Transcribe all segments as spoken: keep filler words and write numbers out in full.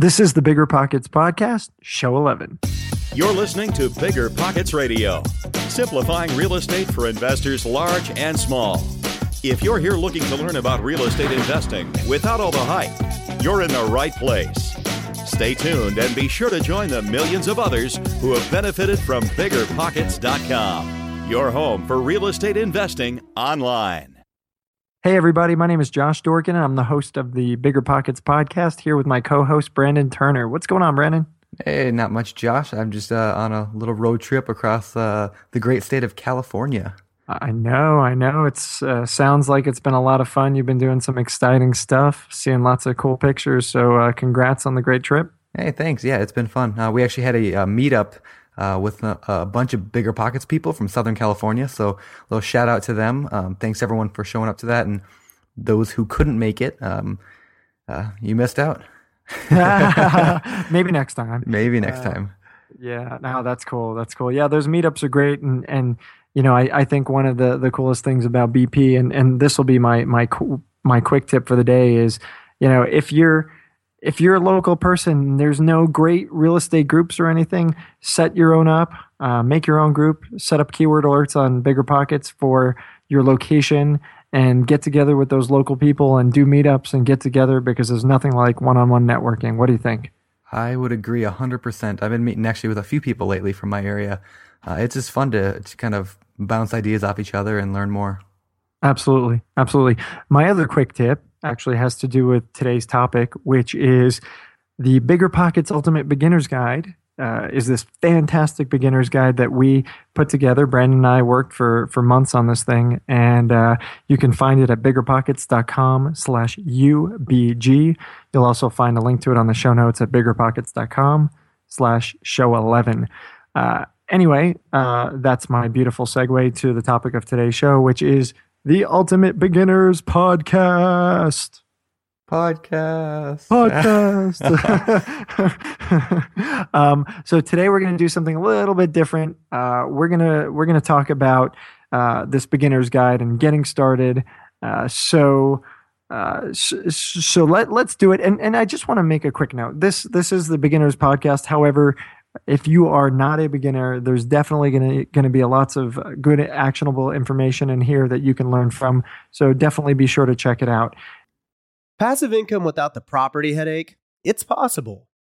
This is the Bigger Pockets Podcast, Show eleven. You're listening to Bigger Pockets Radio, simplifying real estate for investors large and small. If you're here looking to learn about real estate investing without all the hype, you're in the right place. Stay tuned and be sure to join the millions of others who have benefited from Bigger Pockets dot com, your home for real estate investing online. Hey everybody, my name is Josh Dorkin and I'm the host of the Bigger Pockets Podcast here with my co-host Brandon Turner. What's going on, Brandon? Hey, not much, Josh. I'm just uh, on a little road trip across uh, the great state of California. I know, I know. It's uh, sounds like it's been a lot of fun. You've been doing some exciting stuff, seeing lots of cool pictures, so uh, congrats on the great trip. Hey, thanks. Yeah, it's been fun. Uh, we actually had a, a meetup Uh, with a, a bunch of Bigger Pockets people from Southern California. So a little shout out to them. Um, thanks everyone for showing up to that. And those who couldn't make it, um, uh, you missed out. Maybe next time. Maybe next uh, time. Yeah, no, that's cool. That's cool. Yeah, those meetups are great. And, and you know, I, I think one of the, the coolest things about B P, and, and this will be my, my, my quick tip for the day is, you know, if you're If you're a local person, there's no great real estate groups or anything, set your own up, uh, make your own group, set up keyword alerts on BiggerPockets for your location, and get together with those local people and do meetups and get together because there's nothing like one-on-one networking. What do you think? I would agree one hundred percent. I've been meeting actually with a few people lately from my area. Uh, it's just fun to, to kind of bounce ideas off each other and learn more. Absolutely. Absolutely. My other quick tip actually has to do with today's topic, which is the Bigger Pockets Ultimate Beginner's Guide. Uh, is this fantastic beginner's guide that we put together. Brandon and I worked for for months on this thing, and uh, you can find it at biggerpockets dot com slash U B G. You'll also find a link to it on the show notes at biggerpockets dot com slash show eleven. Uh, anyway, uh, that's my beautiful segue to the topic of today's show, which is The Ultimate Beginners Podcast. Podcast. Podcast. um, so today we're going to do something a little bit different. Uh, we're gonna we're gonna talk about uh, this beginner's guide and getting started. Uh, so uh, so, so let let's do it. And and I just want to make a quick note. This this is the Beginners Podcast. However, if you are not a beginner, there's definitely going to be lots of good actionable information in here that you can learn from. So definitely be sure to check it out. Passive income without the property headache? It's possible.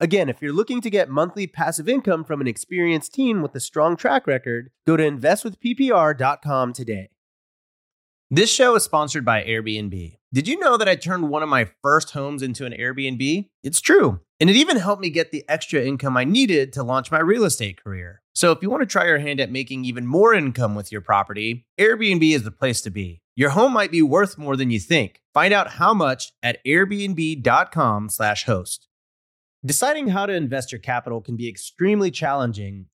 Again, if you're looking to get monthly passive income from an experienced team with a strong track record, go to invest with P P R dot com today. This show is sponsored by Airbnb. Did you know that I turned one of my first homes into an Airbnb? It's true. And it even helped me get the extra income I needed to launch my real estate career. So if you want to try your hand at making even more income with your property, Airbnb is the place to be. Your home might be worth more than you think. Find out how much at airbnb dot com slash host. Deciding how to invest your capital can be extremely challenging,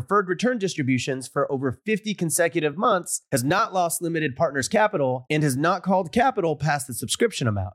preferred return distributions for over fifty consecutive months, has not lost limited partners' capital, and has not called capital past the subscription amount.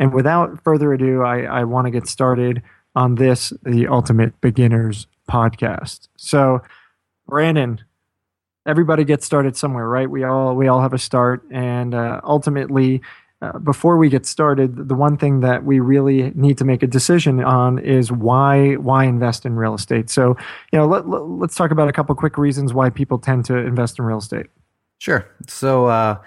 And without further ado, I, I want to get started on this, the Ultimate Beginners Podcast. So, Brandon, everybody gets started somewhere, right? We all we all have a start, and uh, ultimately, uh, before we get started, the one thing that we really need to make a decision on is why why invest in real estate. So, you know, let, let, let's talk about a couple quick reasons why people tend to invest in real estate. Sure. So. Uh...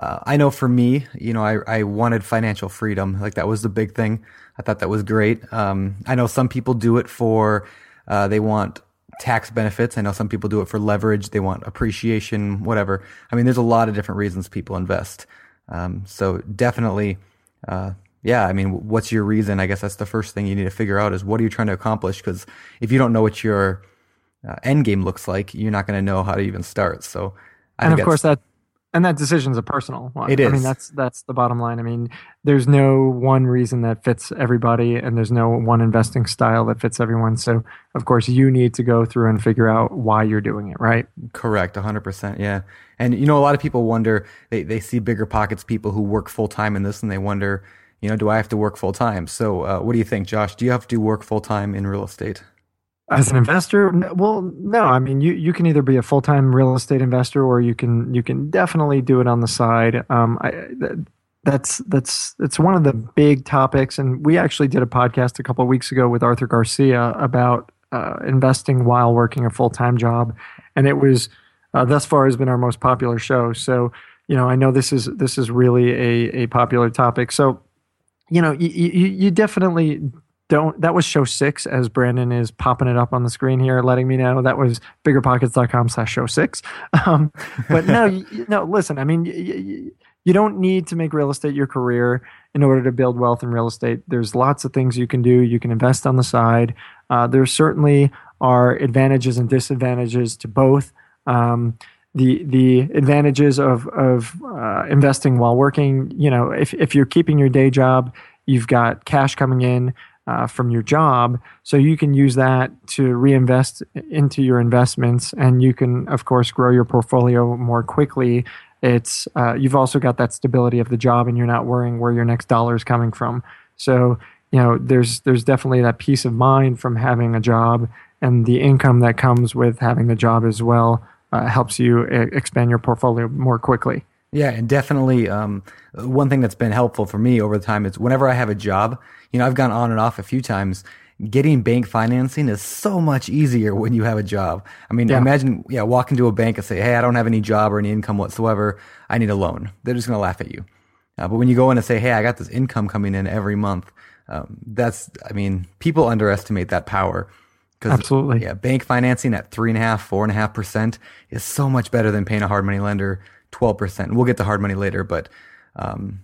Uh, I know for me, you know, I, I wanted financial freedom. Like that was the big thing. I thought that was great. Um, I know some people do it for, uh, they want tax benefits. I know some people do it for leverage. They want appreciation, whatever. I mean, there's a lot of different reasons people invest. Um, so definitely, uh, yeah, I mean, what's your reason? I guess that's the first thing you need to figure out is what are you trying to accomplish? Because if you don't know what your uh, end game looks like, you're not going to know how to even start. So, I and of course that. And that decision's a personal one. It is. I mean, that's that's the bottom line. I mean, there's no one reason that fits everybody, and there's no one investing style that fits everyone. So, of course, you need to go through and figure out why you're doing it, right? Correct, one hundred percent, yeah. And, you know, a lot of people wonder, they, they see BiggerPockets people who work full-time in this, and they wonder, you know, do I have to work full-time? So, uh, what do you think, Josh? Do you have to work full-time in real estate? As an investor, well, no. I mean, you, you can either be a full-time real estate investor, or you can you can definitely do it on the side. Um, I, that's that's it's one of the big topics, and we actually did a podcast a couple of weeks ago with Arthur Garcia about uh, investing while working a full-time job, and it was uh, thus far has been our most popular show. So, you know, I know this is this is really a a popular topic. So, you know, you you, you definitely. Don't that was show six, as Brandon is popping it up on the screen here, letting me know that was biggerpockets dot com slash show six. Um, but no, you, no, listen, I mean, you, you don't need to make real estate your career in order to build wealth in real estate. There's lots of things you can do. You can invest on the side. Uh, there certainly are advantages and disadvantages to both. Um, the the advantages of of uh, investing while working. You know, if if you're keeping your day job, you've got cash coming in. Uh, from your job, so you can use that to reinvest into your investments, and you can, of course, grow your portfolio more quickly. It's uh, you've also got that stability of the job, and you're not worrying where your next dollar is coming from. So, you know, there's there's definitely that peace of mind from having a job, and the income that comes with having the job as well uh, helps you expand your portfolio more quickly. Yeah, and definitely um, one thing that's been helpful for me over the time is whenever I have a job, you know, I've gone on and off a few times. Getting bank financing is so much easier when you have a job. I mean, yeah. imagine yeah, walking to a bank and say, hey, I don't have any job or any income whatsoever. I need a loan. They're just going to laugh at you. Uh, but when you go in and say, hey, I got this income coming in every month, um, that's, I mean, people underestimate that power. Absolutely. Yeah, bank financing at three and a half, four and a half percent is so much better than paying a hard money lender twelve percent. We'll get to hard money later, but um,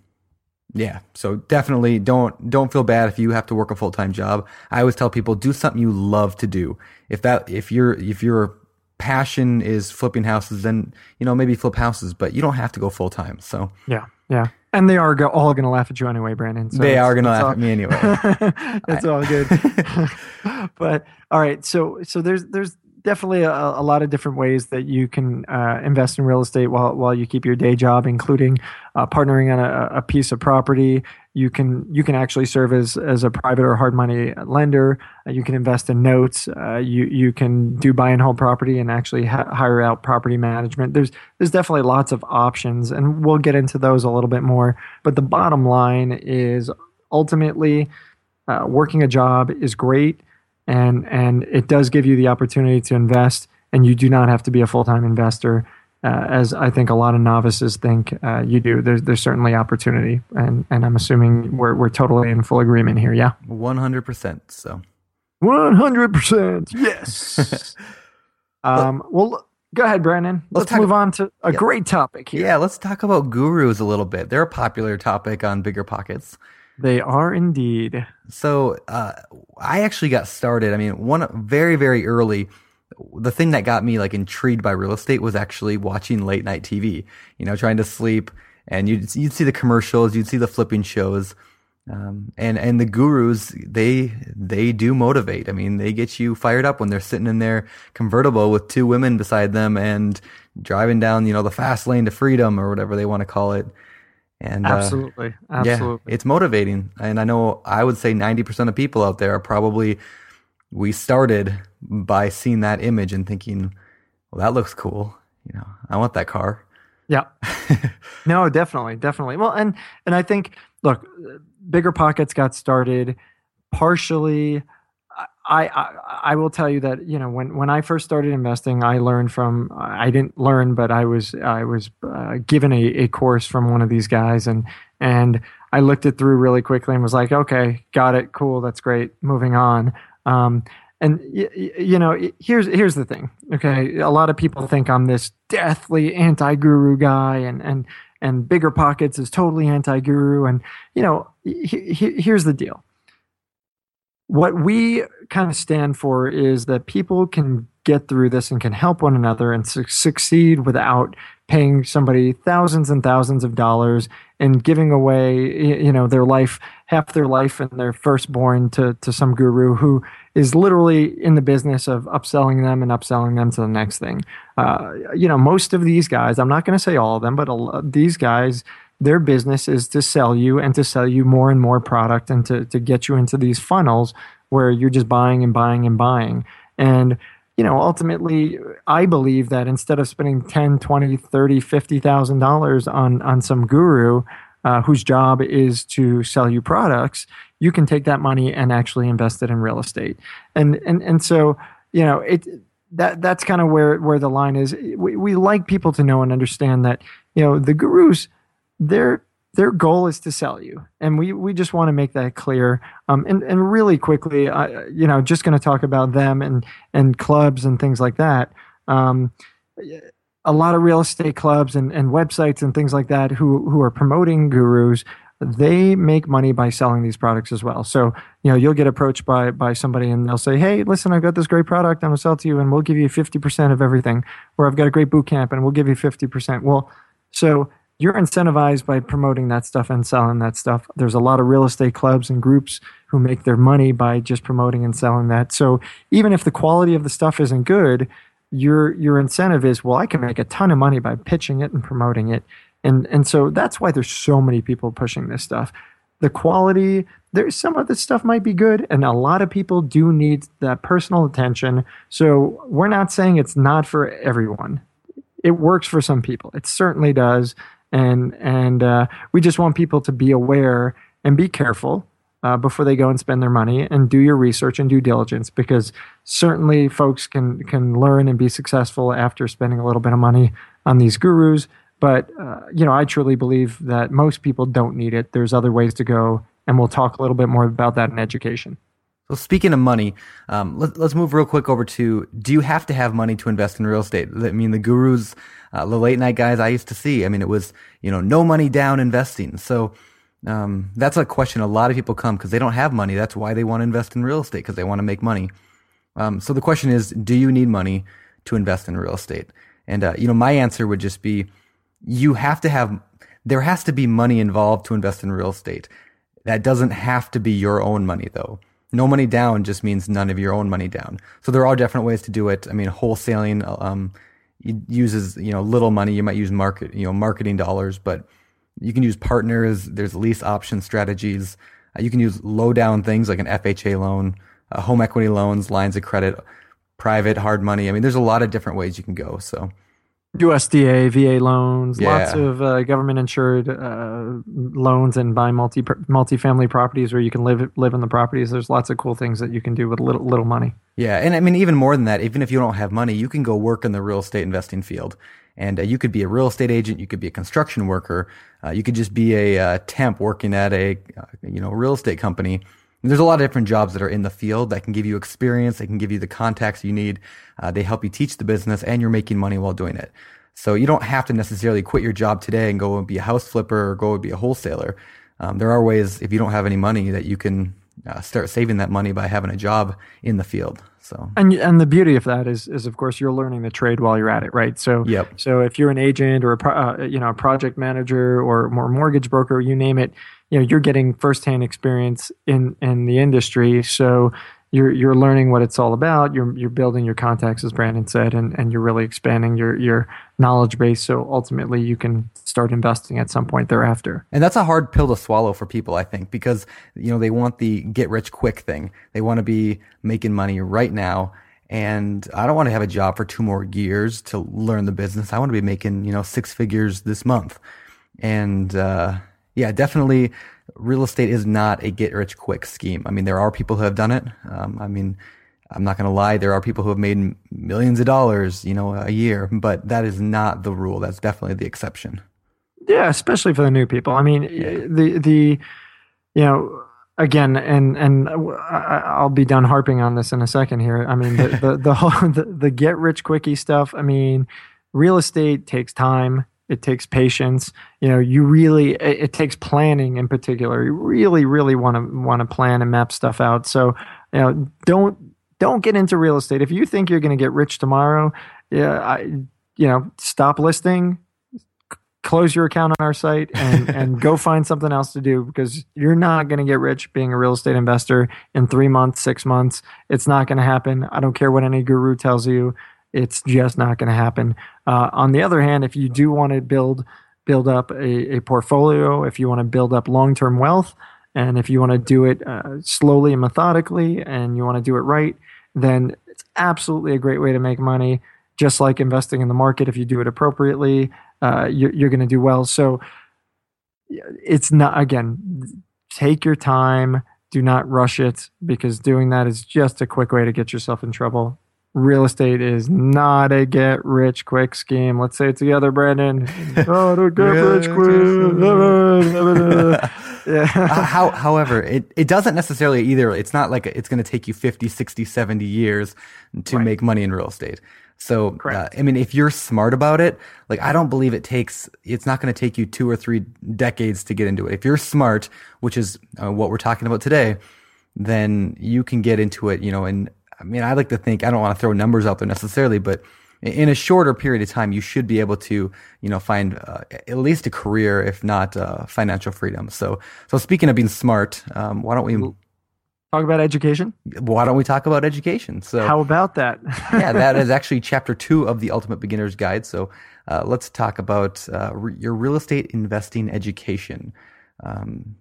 yeah. So definitely don't don't feel bad if you have to work a full time job. I always tell people do something you love to do. If that if your if your passion is flipping houses, then you know maybe flip houses, but you don't have to go full time. So yeah, yeah. And they are go- all going to laugh at you anyway, Brandon. So they are going to laugh all- at me anyway. It's all good. But all right, so so there's there's. Definitely a, a lot of different ways that you can uh, invest in real estate while while you keep your day job, including uh, partnering on a, a piece of property. You can you can actually serve as as a private or hard money lender. Uh, you can invest in notes. Uh, you you can do buy and hold property and actually ha- hire out property management. There's there's definitely lots of options, and we'll get into those a little bit more. But the bottom line is ultimately uh, working a job is great. And and it does give you the opportunity to invest, and you do not have to be a full-time investor, uh, as I think a lot of novices think uh, you do. There's there's certainly opportunity, and, and I'm assuming we're we're totally in full agreement here, yeah? one hundred percent, so. one hundred percent, yes! um, well, Go ahead, Brandon. Let's, let's talk, move on to a yeah. great topic here. Yeah, let's talk about gurus a little bit. They're a popular topic on BiggerPockets. They are indeed. So uh, I actually got started. I mean, one very, very early. The thing that got me like intrigued by real estate was actually watching late night T V. You know, trying to sleep, and you'd you'd see the commercials, you'd see the flipping shows, um, and and the gurus they they do motivate. I mean, they get you fired up when they're sitting in their convertible with two women beside them and driving down, you know, the fast lane to freedom or whatever they want to call it. And absolutely, uh, absolutely, yeah, it's motivating. And I know I would say ninety percent of people out there are probably. We started by seeing that image and thinking, well, that looks cool. You know, I want that car. Yeah. No, definitely, definitely. Well, and and I think, look, BiggerPockets got started partially. I, I I will tell you that, you know, when, when I first started investing, I learned from, I didn't learn, but I was I was uh, given a, a course from one of these guys, and and I looked it through really quickly and was like, okay, got it, cool, that's great, moving on. Um, and y- y- you know, here's, here's the thing. Okay. A lot of people think I'm this deathly anti-guru guy, and, and, and BiggerPockets is totally anti-guru. And, you know, he- he- here's the deal. What we kind of stand for is that people can get through this and can help one another and su- succeed without paying somebody thousands and thousands of dollars and giving away, you know, their life, half their life and their firstborn to, to some guru who is literally in the business of upselling them and upselling them to the next thing. Uh, you know, most of these guys, I'm not going to say all of them, but a, these guys, their business is to sell you and to sell you more and more product and to, to get you into these funnels where you're just buying and buying and buying. And you know, ultimately, I believe that instead of spending ten, twenty, thirty, fifty thousand dollars on on some guru uh, whose job is to sell you products, you can take that money and actually invest it in real estate. And and and so, you know, it that that's kind of where where the line is. We we like people to know and understand that, you know, the gurus, they're their goal is to sell you, and we we just want to make that clear. Um, and and really quickly, I, you know, just going to talk about them and and clubs and things like that. Um, a lot of real estate clubs and, and websites and things like that who who are promoting gurus, they make money by selling these products as well. So you know, you'll get approached by by somebody and they'll say, "Hey, listen, I've got this great product I'm gonna sell to you, and we'll give you fifty percent of everything." Or I've got a great boot camp and we'll give you fifty percent. Well, so. You're incentivized by promoting that stuff and selling that stuff. There's a lot of real estate clubs and groups who make their money by just promoting and selling that. So even if the quality of the stuff isn't good, your your incentive is, well, I can make a ton of money by pitching it and promoting it. And and so that's why there's so many people pushing this stuff. The quality, there's some of this stuff might be good, and a lot of people do need that personal attention. So we're not saying it's not for everyone. It works for some people. It certainly does. And and uh, we just want people to be aware and be careful uh, before they go and spend their money, and do your research and due diligence, because certainly folks can can learn and be successful after spending a little bit of money on these gurus. But uh, you know, I truly believe that most people don't need it. There's other ways to go, and we'll talk a little bit more about that in education. Well, speaking of money, um, let, let's move real quick over to, do you have to have money to invest in real estate? I mean, the gurus, uh, the late night guys I used to see, I mean, it was, you know, no money down investing. So um, that's a question a lot of people come because they don't have money. That's why they want to invest in real estate, because they want to make money. Um, so the question is, do you need money to invest in real estate? And, uh, you know, my answer would just be, you have to have, there has to be money involved to invest in real estate. That doesn't have to be your own money, though. No money down just means none of your own money down. So there are different ways to do it. I mean, wholesaling um, uses, you know, little money. You might use market, you know, marketing dollars, but you can use partners. There's lease option strategies. Uh, you can use low down things like an F H A loan, uh, home equity loans, lines of credit, private hard money. I mean, there's a lot of different ways you can go. So U S D A, V A loans, yeah. Lots of uh, government insured uh, loans, and buy multi multifamily properties where you can live live in the properties. There's lots of cool things that you can do with little little money. Yeah, and I mean, even more than that, even if you don't have money, you can go work in the real estate investing field, and uh, you could be a real estate agent, you could be a construction worker, uh, you could just be a uh, temp working at a uh, you know real estate company. There's a lot of different jobs that are in the field that can give you experience. They can give you the contacts you need. Uh, they help you teach the business, and you're making money while doing it. So you don't have to necessarily quit your job today and go and be a house flipper or go and be a wholesaler. Um, there are ways, if you don't have any money, that you can uh, start saving that money by having a job in the field. So and and the beauty of that is is of course you're learning the trade while you're at it, right? So yep. So if you're an agent or a pro, uh, you know a project manager or more mortgage broker, you name it. You know, you're getting firsthand experience in, in the industry, so you're you're learning what it's all about. You're you're building your contacts, as Brandon said, and, and you're really expanding your your knowledge base. So ultimately, you can start investing at some point thereafter. And that's a hard pill to swallow for people, I think, because you know they want the get rich quick thing. They want to be making money right now. And I don't want to have a job for two more years to learn the business. I want to be making you know six figures this month, and. Uh, Yeah, definitely real estate is not a get-rich-quick scheme. I mean, there are people who have done it. Um, I mean, I'm not going to lie. There are people who have made millions of dollars, you know, a year. But that is not the rule. That's definitely the exception. Yeah, especially for the new people. I mean, yeah. the, the you know, again, and and I'll be done harping on this in a second here. I mean, the, the, the whole the, the get-rich-quickie stuff, I mean, real estate takes time. It takes patience. You know, you really, it, it takes planning in particular. You really, really want to want to plan and map stuff out. So, you know, don't, don't get into real estate. If you think you're going to get rich tomorrow, yeah, I, you know, stop listing, c- close your account on our site and, and go find something else to do, because you're not going to get rich being a real estate investor in three months, six months. It's not going to happen. I don't care what any guru tells you. It's just not going to happen. Uh, on the other hand, if you do want to build build up a, a portfolio, if you want to build up long-term wealth, and if you want to do it uh, slowly and methodically, and you want to do it right, then it's absolutely a great way to make money. Just like investing in the market, if you do it appropriately, uh, you're, you're going to do well. So it's not, again, take your time. Do not rush it, because doing that is just a quick way to get yourself in trouble. Real estate is not a get-rich-quick scheme. Let's say it together, Brandon. Oh, to get-rich-quick. Yeah. uh, how, however, it, it doesn't necessarily either. It's not like it's going to take you fifty, sixty, seventy years to right. make money in real estate. So, uh, I mean, if you're smart about it, like I don't believe it takes, it's not going to take you two or three decades to get into it. If you're smart, which is uh, what we're talking about today, then you can get into it, you know, and I mean, I like to think, I don't want to throw numbers out there necessarily, but in a shorter period of time, you should be able to, you know, find uh, at least a career, if not uh, financial freedom. So, so speaking of being smart, um, why don't we talk about education? Why don't we talk about education? So, how about that? Yeah, that is actually chapter two of the Ultimate Beginner's Guide. So, uh, let's talk about uh, re- your real estate investing education. Um,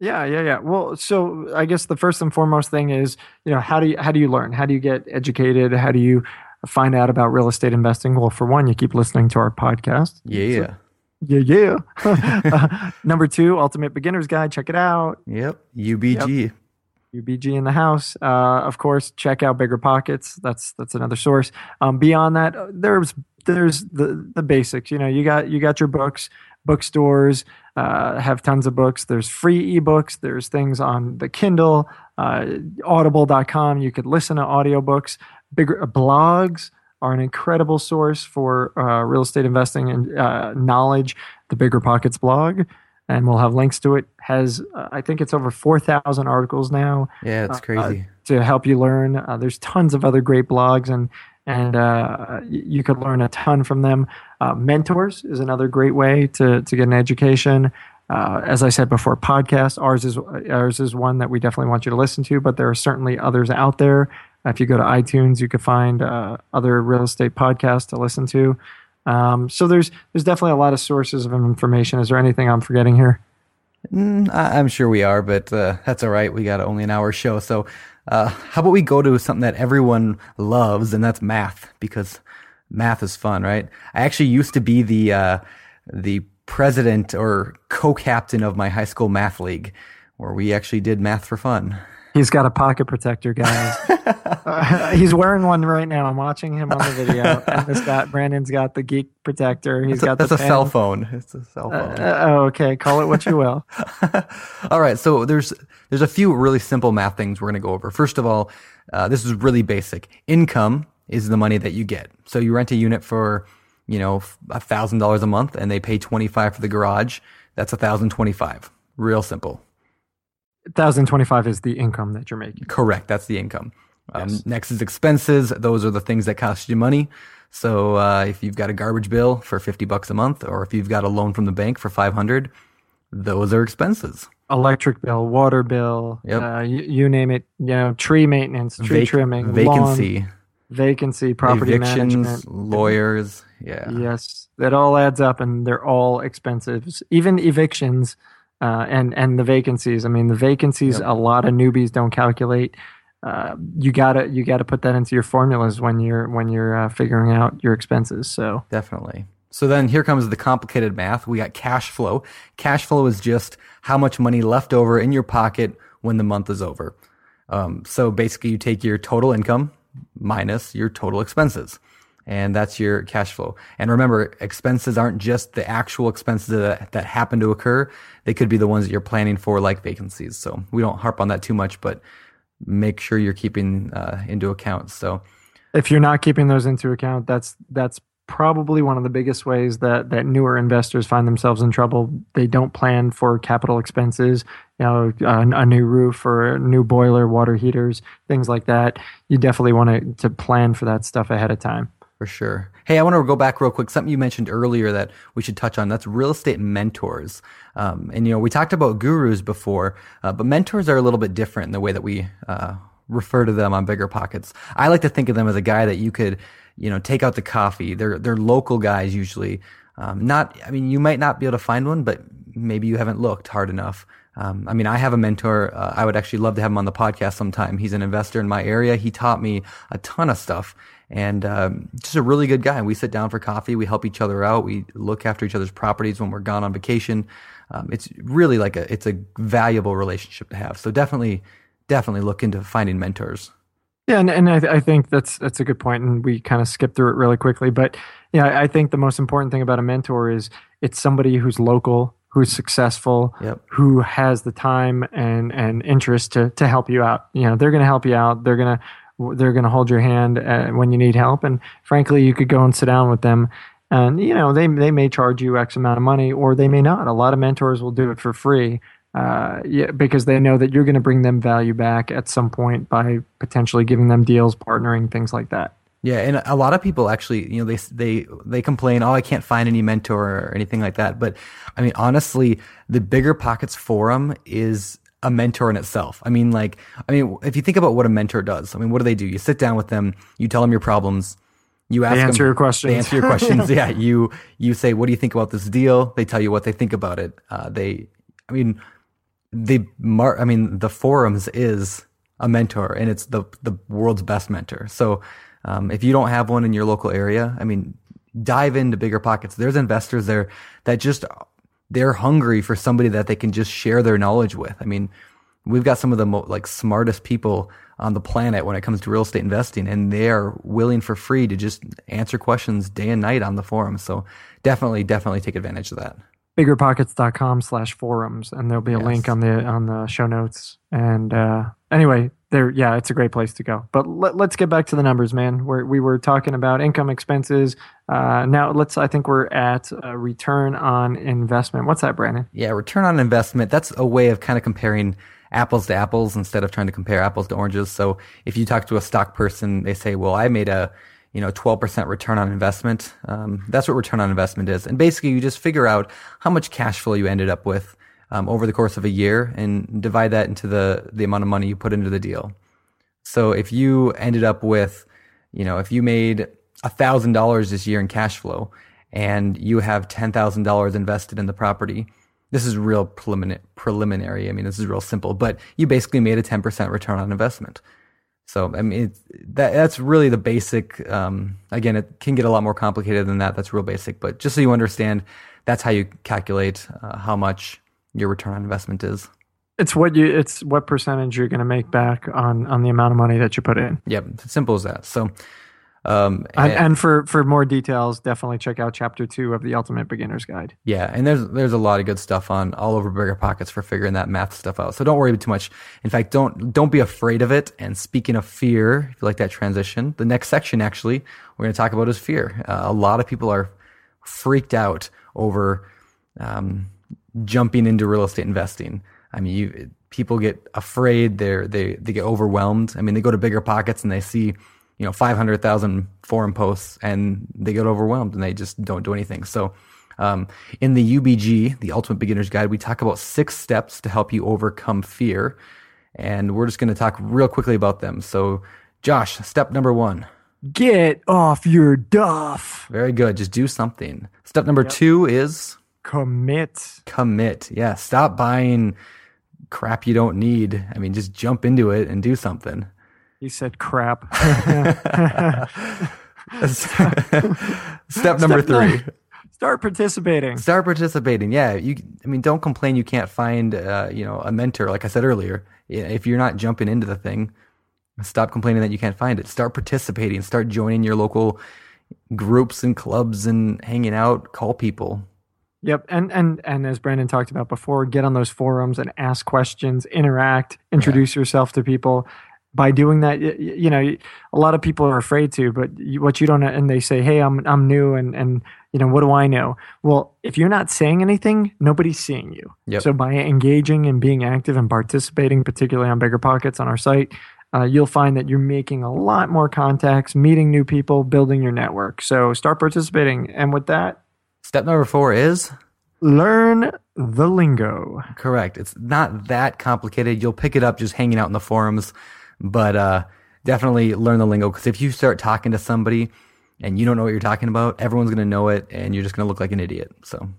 Yeah, yeah, yeah. Well, so I guess the first and foremost thing is, you know, how do you how do you learn? How do you get educated? How do you find out about real estate investing? Well, for one, you keep listening to our podcast. Yeah, so, yeah, yeah. uh, number two, Ultimate Beginner's Guide. Check it out. Yep, U B G. Yep. U B G in the house. Uh, of course, check out BiggerPockets. That's that's another source. Um, beyond that, there's there's the the basics. You know, you got you got your books. Bookstores uh, have tons of books. There's free ebooks. There's things on the Kindle, uh, audible dot com. You could listen to audiobooks. Bigger, uh, blogs are an incredible source for uh, real estate investing and uh, knowledge. The BiggerPockets blog, and we'll have links to it, has, uh, I think it's over four thousand articles now. Yeah, it's crazy. Uh, to help you learn. Uh, there's tons of other great blogs, and And uh, you could learn a ton from them. Uh, mentors is another great way to to get an education. Uh, as I said before, podcasts. Ours is ours is one that we definitely want you to listen to, but there are certainly others out there. If you go to iTunes, you can find uh, other real estate podcasts to listen to. Um, so there's there's definitely a lot of sources of information. Is there anything I'm forgetting here? Mm, I'm sure we are, but uh, that's all right. We got only an hour show, so. Uh, how about we go to something that everyone loves, and that's math, because math is fun, right? I actually used to be the uh, the president or co-captain of my high school math league, where we actually did math for fun. He's got a pocket protector, guys. uh, he's wearing one right now. I'm watching him on the video. He's got, Brandon's got the geek protector. He's that's got a, that's the a cell phone. It's a cell phone. Uh, uh, okay, call it what you will. All right. So there's there's a few really simple math things we're going to go over. First of all, uh, this is really basic. Income is the money that you get. So you rent a unit for, you know, a thousand dollars a month, and they pay twenty five for the garage. That's a thousand twenty five. Real simple. one thousand twenty-five is the income that you're making. Correct. That's the income. Yes. Um, next is expenses. Those are the things that cost you money. So uh, if you've got a garbage bill for fifty bucks a month, or if you've got a loan from the bank for five hundred, those are expenses. Electric bill, water bill, yep. uh, you, you name it. You know, tree maintenance, tree Vac- trimming, vacancy, lawn, vacancy, property evictions, management, lawyers. Yeah. Yes, that all adds up, and they're all expenses. Even evictions. Uh, and, and the vacancies. I mean, the vacancies, yep. a lot of newbies don't calculate. Uh, you gotta, you gotta put that into your formulas when you're, when you're uh, figuring out your expenses. So definitely. So then here comes the complicated math. We got cash flow. Cash flow is just how much money left over in your pocket when the month is over. Um, so basically you take your total income minus your total expenses, and that's your cash flow. And remember, expenses aren't just the actual expenses that, that happen to occur. They could be the ones that you're planning for, like vacancies. So we don't harp on that too much, but make sure you're keeping uh, into account. So if you're not keeping those into account, that's that's probably one of the biggest ways that that newer investors find themselves in trouble. They don't plan for capital expenses, you know, a, a new roof or a new boiler, water heaters, things like that. You definitely want to, to plan for that stuff ahead of time. For sure. Hey, I want to go back real quick. Something you mentioned earlier that we should touch on. That's real estate mentors. Um, and, you know, we talked about gurus before, uh, but mentors are a little bit different in the way that we uh, refer to them on BiggerPockets. I like to think of them as a guy that you could, you know, take out to coffee. They're, they're local guys usually. Um, not, I mean, you might not be able to find one, but maybe you haven't looked hard enough. Um, I mean, I have a mentor. Uh, I would actually love to have him on the podcast sometime. He's an investor in my area. He taught me a ton of stuff. And um, just a really good guy. We sit down for coffee. We help each other out. We look after each other's properties when we're gone on vacation. Um, it's really like a it's a valuable relationship to have. So definitely, definitely look into finding mentors. Yeah, and, and I, th- I think that's that's a good point, and we kind of skipped through it really quickly. But yeah, I think the most important thing about a mentor is it's somebody who's local, who's successful, yep. who has the time and and interest to to help you out. You know, they're going to help you out. They're going to They're going to hold your hand uh, when you need help. And frankly, you could go and sit down with them. And, you know, they they may charge you X amount of money, or they may not. A lot of mentors will do it for free uh, yeah, because they know that you're going to bring them value back at some point by potentially giving them deals, partnering, things like that. Yeah, and a lot of people actually, you know, they they they complain, oh, I can't find any mentor or anything like that. But, I mean, honestly, the BiggerPockets forum is a mentor in itself. I mean, like, I mean, if you think about what a mentor does, I mean, what do they do? You sit down with them, you tell them your problems, you ask they answer them, your questions. They answer your questions. yeah. You, you say, what do you think about this deal? They tell you what they think about it. Uh, they, I mean, they mar- I mean, the forums is a mentor, and it's the, the world's best mentor. So, um, if you don't have one in your local area, I mean, dive into BiggerPockets. There's investors there that just, they're hungry for somebody that they can just share their knowledge with. I mean, we've got some of the mo- like smartest people on the planet when it comes to real estate investing, and they are willing for free to just answer questions day and night on the forum. So definitely, definitely take advantage of that. BiggerPockets.com slash forums. And there'll be a yes. link on the, on the show notes. And uh, anyway, there, yeah, it's a great place to go. But let, let's get back to the numbers, man. We're, we were talking about income, expenses. Uh, now let's, I think we're at a return on investment. What's that, Brandon? Yeah, return on investment. That's a way of kind of comparing apples to apples instead of trying to compare apples to oranges. So if you talk to a stock person, they say, well, I made a, you know, twelve percent return on investment. Um, that's what return on investment is. And basically you just figure out how much cash flow you ended up with Um, over the course of a year, and divide that into the the amount of money you put into the deal. So if you ended up with, you know, if you made one thousand dollars this year in cash flow, and you have ten thousand dollars invested in the property, this is real prelimin- preliminary. I mean, this is real simple, but you basically made a ten percent return on investment. So, I mean, it's, that that's really the basic. Um, again, it can get a lot more complicated than that. That's real basic, but just so you understand, that's how you calculate uh, how much your return on investment is. It's what you. It's what percentage you're going to make back on, on the amount of money that you put in. Yep, simple as that. So, um, and, and, and for, for more details, definitely check out Chapter Two of the Ultimate Beginner's Guide. Yeah, and there's there's a lot of good stuff on all over BiggerPockets for figuring that math stuff out. So don't worry too much. In fact, don't don't be afraid of it. And speaking of fear, if you like that transition, the next section actually we're going to talk about is fear. Uh, a lot of people are freaked out over um, jumping into real estate investing. I mean, you, people get afraid. They they they get overwhelmed. I mean, they go to BiggerPockets and they see, you know, five hundred thousand forum posts, and they get overwhelmed and they just don't do anything. So, um, in the U B G, the Ultimate Beginner's Guide, we talk about six steps to help you overcome fear, and we're just going to talk real quickly about them. So, Josh, step number one: get off your duff. Very good. Just do something. Step number yep. two is commit. Commit. Yeah. Stop buying crap you don't need. I mean, just jump into it and do something. He said crap. Step number Step three. Nine. Start participating. Start participating. Yeah. You. I mean, don't complain you can't find, uh, you know, a mentor. Like I said earlier, if you're not jumping into the thing, stop complaining that you can't find it. Start participating. Start joining your local groups and clubs and hanging out. Call people. Yep, and and and as Brandon talked about before, get on those forums and ask questions, interact, introduce yeah. yourself to people. By doing that, you, you know, a lot of people are afraid to, but you, what you don't, and they say, "Hey, I'm I'm new, and and you know, what do I know?" Well, if you're not saying anything, nobody's seeing you. Yep. So by engaging and being active and participating, particularly on BiggerPockets on our site, uh, you'll find that you're making a lot more contacts, meeting new people, building your network. So start participating, and with that. Step number four is learn the lingo. Correct. It's not that complicated. You'll pick it up just hanging out in the forums, but uh, definitely learn the lingo, because if you start talking to somebody and you don't know what you're talking about, everyone's going to know it and you're just going to look like an idiot. So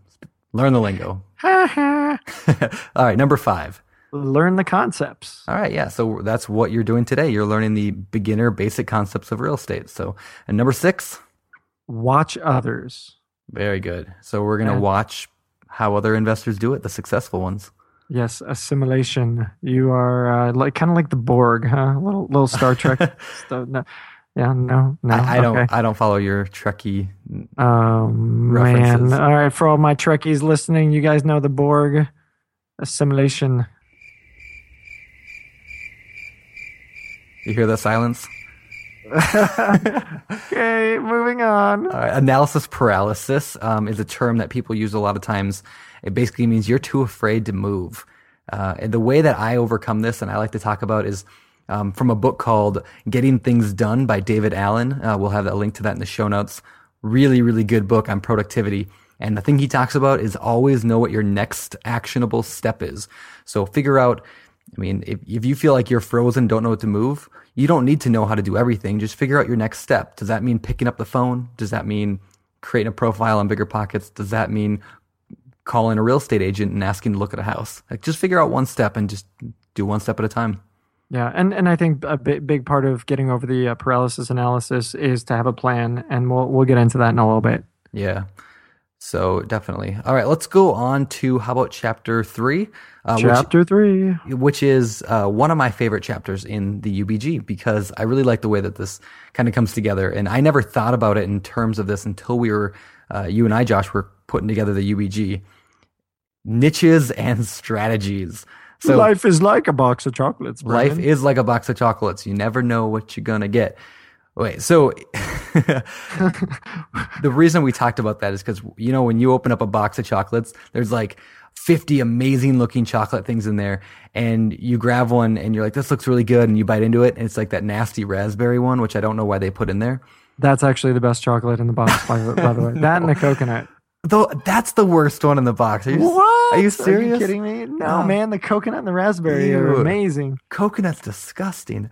learn the lingo. All right. Number five. Learn the concepts. All right. Yeah. So that's what you're doing today. You're learning the beginner basic concepts of real estate. So, and number six. Watch others. Very good. So we're going to yeah. watch how other investors do it, the successful ones. Yes, assimilation. You are uh, like kind of like the Borg, huh? A little little Star Trek stuff. No. Yeah, no, no. I, I okay. don't. I don't follow your Trekkie um, references. Man. All right, for all my Trekkies listening, you guys know the Borg, assimilation. You hear the silence? Okay, moving on. Uh, analysis paralysis um, is a term that people use a lot of times. It basically means you're too afraid to move. Uh, and the way that I overcome this, and I like to talk about, is um, from a book called Getting Things Done by David Allen. Uh, we'll have a link to that in the show notes. Really, really good book on productivity. And the thing he talks about is always know what your next actionable step is. So figure out, I mean, if, if you feel like you're frozen, don't know what to move, you don't need to know how to do everything. Just figure out your next step. Does that mean picking up the phone? Does that mean creating a profile on BiggerPockets? Does that mean calling a real estate agent and asking to look at a house? Like, just figure out one step and just do one step at a time. Yeah, and, and I think a big, big part of getting over the uh, paralysis analysis is to have a plan, and we'll we'll get into that in a little bit. Yeah. So definitely. All right, let's go on to how about chapter three? Uh, chapter which, three, which is uh, one of my favorite chapters in the U B G, because I really like the way that this kind of comes together. And I never thought about it in terms of this until we were, uh, you and I, Josh, were putting together the U B G niches and strategies. So life is like a box of chocolates. Brian. Life is like a box of chocolates. You never know what you're gonna get. Wait, so the reason we talked about that is because, you know, when you open up a box of chocolates, there's like fifty amazing looking chocolate things in there, and you grab one and you're like, this looks really good, and you bite into it and it's like that nasty raspberry one, which I don't know why they put in there. That's actually the best chocolate in the box, by, by the way. No. That and the coconut. Though that's the worst one in the box. Are you, what? Are you serious? Are you kidding me? No, no, man. The coconut and the raspberry Ew. are amazing. Coconut's disgusting.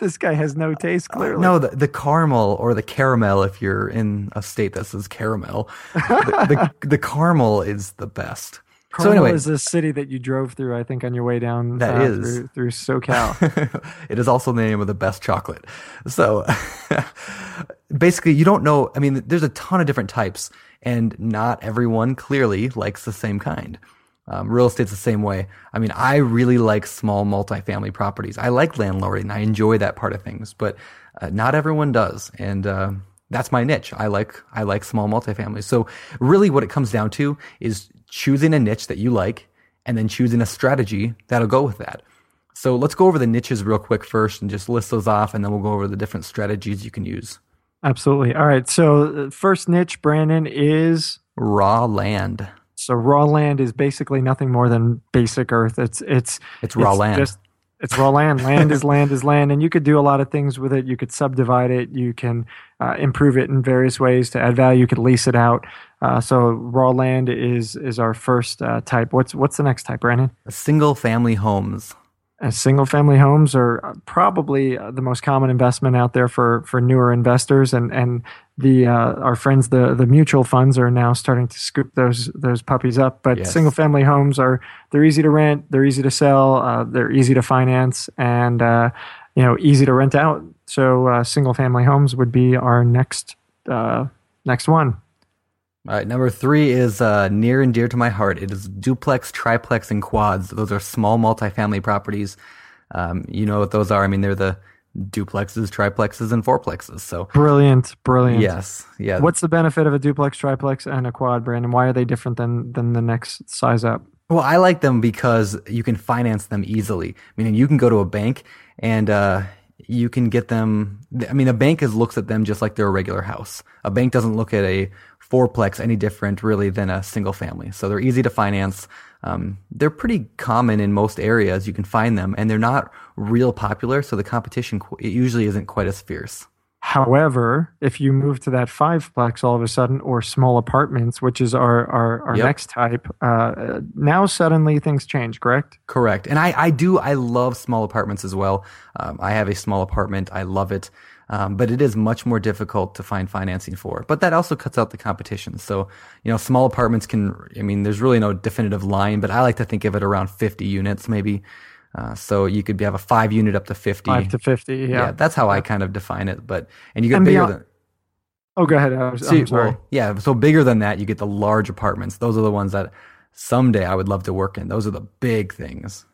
This guy has no taste, clearly. Uh, no, the, the caramel or the caramel, if you're in a state that says caramel, the, the, the caramel is the best. Carmel so anyway, is a city that you drove through, I think, on your way down that uh, is. Through, through SoCal. It is also the name of the best chocolate. So basically, you don't know. I mean, there's a ton of different types, and not everyone clearly likes the same kind. Um, real estate's the same way. I mean, I really like small multifamily properties. I like landlording. I enjoy that part of things, but uh, not everyone does. And uh, that's my niche. I like I like small multifamilies. So really what it comes down to is choosing a niche that you like and then choosing a strategy that'll go with that. So let's go over the niches real quick first and just list those off, and then we'll go over the different strategies you can use. Absolutely. All right. So first niche, Brandon, is raw land. So raw land is basically nothing more than basic earth. It's it's it's raw it's land. Just, it's raw land. Land is land is land, and you could do a lot of things with it. You could subdivide it. You can uh, improve it in various ways to add value. You could lease it out. Uh, so raw land is is our first uh, type. What's what's the next type, Brandon? Single family homes. Single family homes are probably the most common investment out there for, for newer investors, and and the uh, our friends the the mutual funds are now starting to scoop those those puppies up. But yes. Single family homes are they're easy to rent, they're easy to sell, uh, they're easy to finance, and uh, you know easy to rent out. So uh, single family homes would be our next uh, next one. All right, number three is uh, near and dear to my heart. It is duplex, triplex, and quads. Those are small multifamily properties. Um, you know what those are. I mean, they're the duplexes, triplexes, and fourplexes. So brilliant, brilliant. Yes, yeah. What's the benefit of a duplex, triplex, and a quad, Brandon? Why are they different than than the next size up? Well, I like them because you can finance them easily. Meaning, you can go to a bank and. Uh, You can get them. I mean, a bank is looks at them just like they're a regular house. A bank doesn't look at a fourplex any different, really, than a single family. So they're easy to finance. Um, they're pretty common in most areas. You can find them, and they're not real popular. So the competition it usually isn't quite as fierce. However, if you move to that fiveplex all of a sudden, or small apartments, which is our our, our yep. next type, uh, now suddenly things change, correct? Correct. And I, I do, I love small apartments as well. Um, I have a small apartment. I love it. Um, but it is much more difficult to find financing for. But that also cuts out the competition. So, you know, small apartments can, I mean, there's really no definitive line, but I like to think of it around fifty units maybe. Uh, so you could have a five unit up to fifty. Five to fifty, yeah. yeah that's how I kind of define it. But and you get and bigger beyond, than. Oh, go ahead. I was, so, I'm sorry. Well, yeah, so bigger than that, you get the large apartments. Those are the ones that someday I would love to work in. Those are the big things.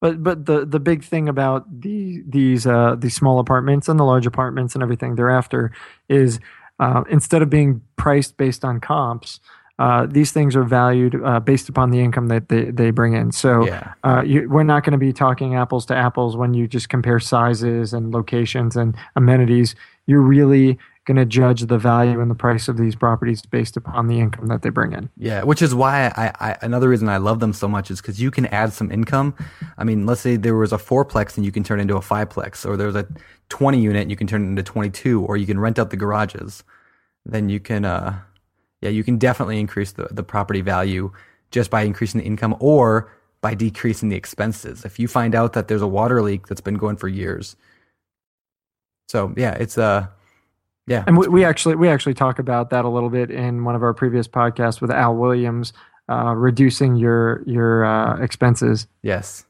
But but the, the big thing about the these uh, these small apartments and the large apartments and everything thereafter is uh, instead of being priced based on comps. Uh, these things are valued uh, based upon the income that they, they bring in. So yeah. uh, you, we're not going to be talking apples to apples when you just compare sizes and locations and amenities. You're really going to judge the value and the price of these properties based upon the income that they bring in. Yeah, which is why I, I another reason I love them so much is because you can add some income. I mean, let's say there was a fourplex and you can turn it into a fiveplex, or there's a twenty unit and you can turn it into twenty-two, or you can rent out the garages. Then you can... Uh, Yeah, you can definitely increase the, the property value just by increasing the income or by decreasing the expenses. If you find out that there's a water leak that's been going for years, so yeah, it's a uh, yeah. And we, we actually we actually talk about that a little bit in one of our previous podcasts with Al Williams, uh, reducing your your uh, expenses. Yes.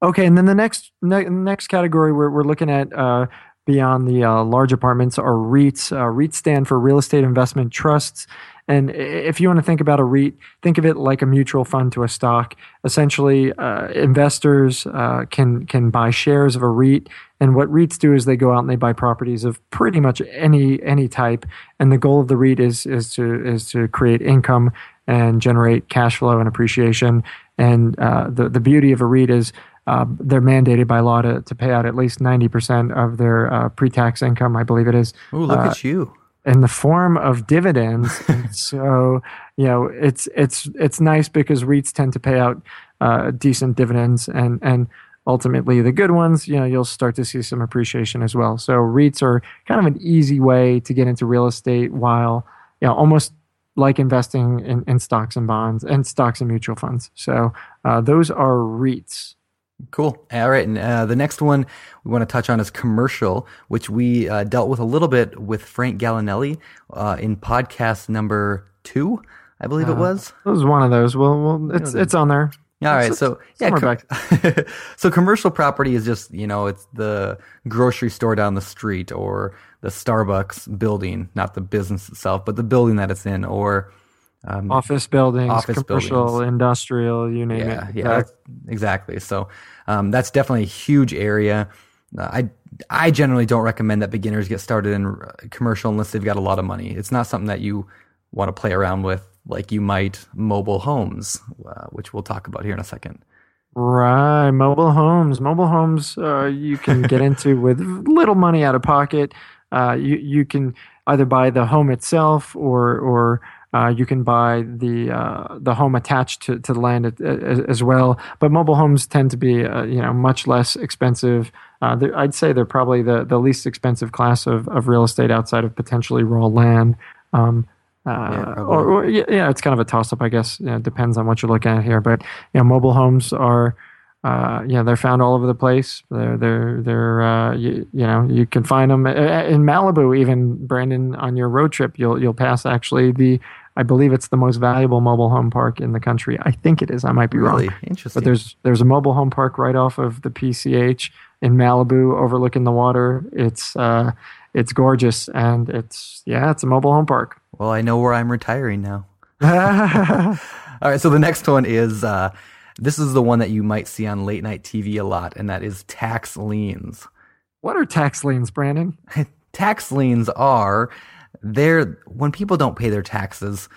Okay, and then the next ne- next category we're we're looking at. Uh, Beyond the uh, large apartments are REITs. Uh, REITs stand for Real Estate Investment Trusts. And if you want to think about a REIT, think of it like a mutual fund to a stock. Essentially, uh, investors uh, can can buy shares of a REIT. And what REITs do is they go out and they buy properties of pretty much any any type. And the goal of the REIT is is to is to create income and generate cash flow and appreciation. And uh, the the beauty of a REIT is. Uh, they're mandated by law to, to pay out at least ninety percent of their uh, pre-tax income, I believe it is. Oh, look uh, at you. In the form of dividends. So, you know, it's it's it's nice because REITs tend to pay out uh, decent dividends. And, and ultimately, the good ones, you know, you'll start to see some appreciation as well. So REITs are kind of an easy way to get into real estate while, you know, almost like investing in, in stocks and bonds and stocks and mutual funds. So uh, those are REITs. Cool. All right. And uh, the next one we want to touch on is commercial, which we uh, dealt with a little bit with Frank Gallinelli uh, in podcast number two, I believe uh, it was. It was one of those. Well, well it's it's on there. All right. It's, so, it's yeah. Com- so commercial property is just, you know, it's the grocery store down the street or the Starbucks building, not the business itself, but the building that it's in, or Um, office buildings, office commercial, buildings. industrial, you name yeah, it. Yeah, that, exactly. So um, that's definitely a huge area. Uh, I I generally don't recommend that beginners get started in commercial unless they've got a lot of money. It's not something that you want to play around with, like you might mobile homes, uh, which we'll talk about here in a second. Right, mobile homes. Mobile homes uh, you can get into with little money out of pocket. Uh, you you can either buy the home itself, or or uh, you can buy the uh, the home attached to to the land at, as, as well. But mobile homes tend to be uh, you know much less expensive. Uh, I'd say they're probably the, the least expensive class of, of real estate outside of potentially raw land. Um, Uh, yeah, or, or yeah, it's kind of a toss-up, I guess. You know, it depends on what you're looking at here. But you know, mobile homes are, uh, you know, they're found all over the place. They're they're they're uh, you, you know you can find them in Malibu. Even Brandon, on your road trip, you'll you'll pass actually the, I believe it's the most valuable mobile home park in the country. I think it is. I might be really? wrong. Interesting. But there's there's a mobile home park right off of the P C H in Malibu, overlooking the water. It's uh, it's gorgeous, and it's yeah, it's a mobile home park. Well, I know where I'm retiring now. All right, so the next one is, uh, this is the one that you might see on late night T V a lot, and that is tax liens. What are tax liens, Brandon? Tax liens are, they're, when people don't pay their taxes,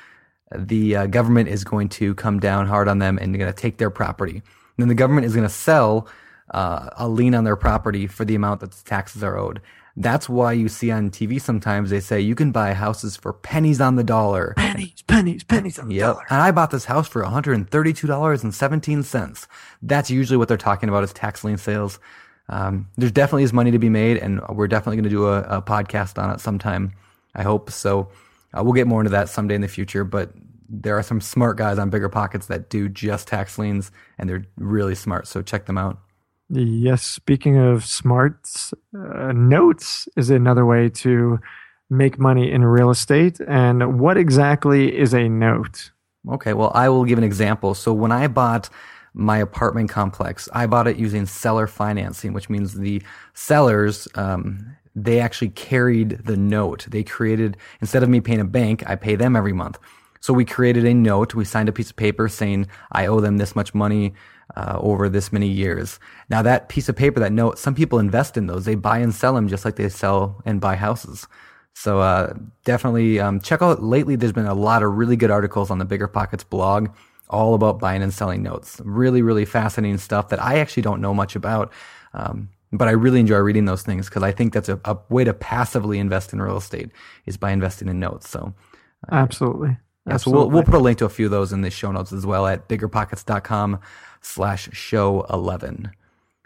the uh, government is going to come down hard on them and going to take their property. And then the government is going to sell uh, a lien on their property for the amount that the taxes are owed. That's why you see on T V sometimes they say you can buy houses for pennies on the dollar. Pennies, pennies, pennies on the yep. dollar. And I bought this house for one hundred thirty-two dollars and seventeen cents. That's usually what they're talking about is tax lien sales. Um, there's definitely is money to be made, and we're definitely going to do a, a podcast on it sometime, I hope. So uh, we'll get more into that someday in the future, but there are some smart guys on BiggerPockets that do just tax liens, and they're really smart, so check them out. Yes, speaking of smarts, uh, notes is another way to make money in real estate. And what exactly is a note? Okay, well, I will give an example. So when I bought my apartment complex, I bought it using seller financing, which means the sellers, um, they actually carried the note. They created, instead of me paying a bank, I pay them every month. So we created a note. We signed a piece of paper saying I owe them this much money uh, over this many years. Now that piece of paper, that note, some people invest in those. They buy and sell them just like they sell and buy houses. So uh, definitely um, check out. Lately, there's been a lot of really good articles on the BiggerPockets blog all about buying and selling notes. Really, really fascinating stuff that I actually don't know much about. Um, but I really enjoy reading those things because I think that's a, a way to passively invest in real estate is by investing in notes. So uh, absolutely. Yeah, so we'll, we'll put a link to a few of those in the show notes as well at biggerpockets.com slash show 11.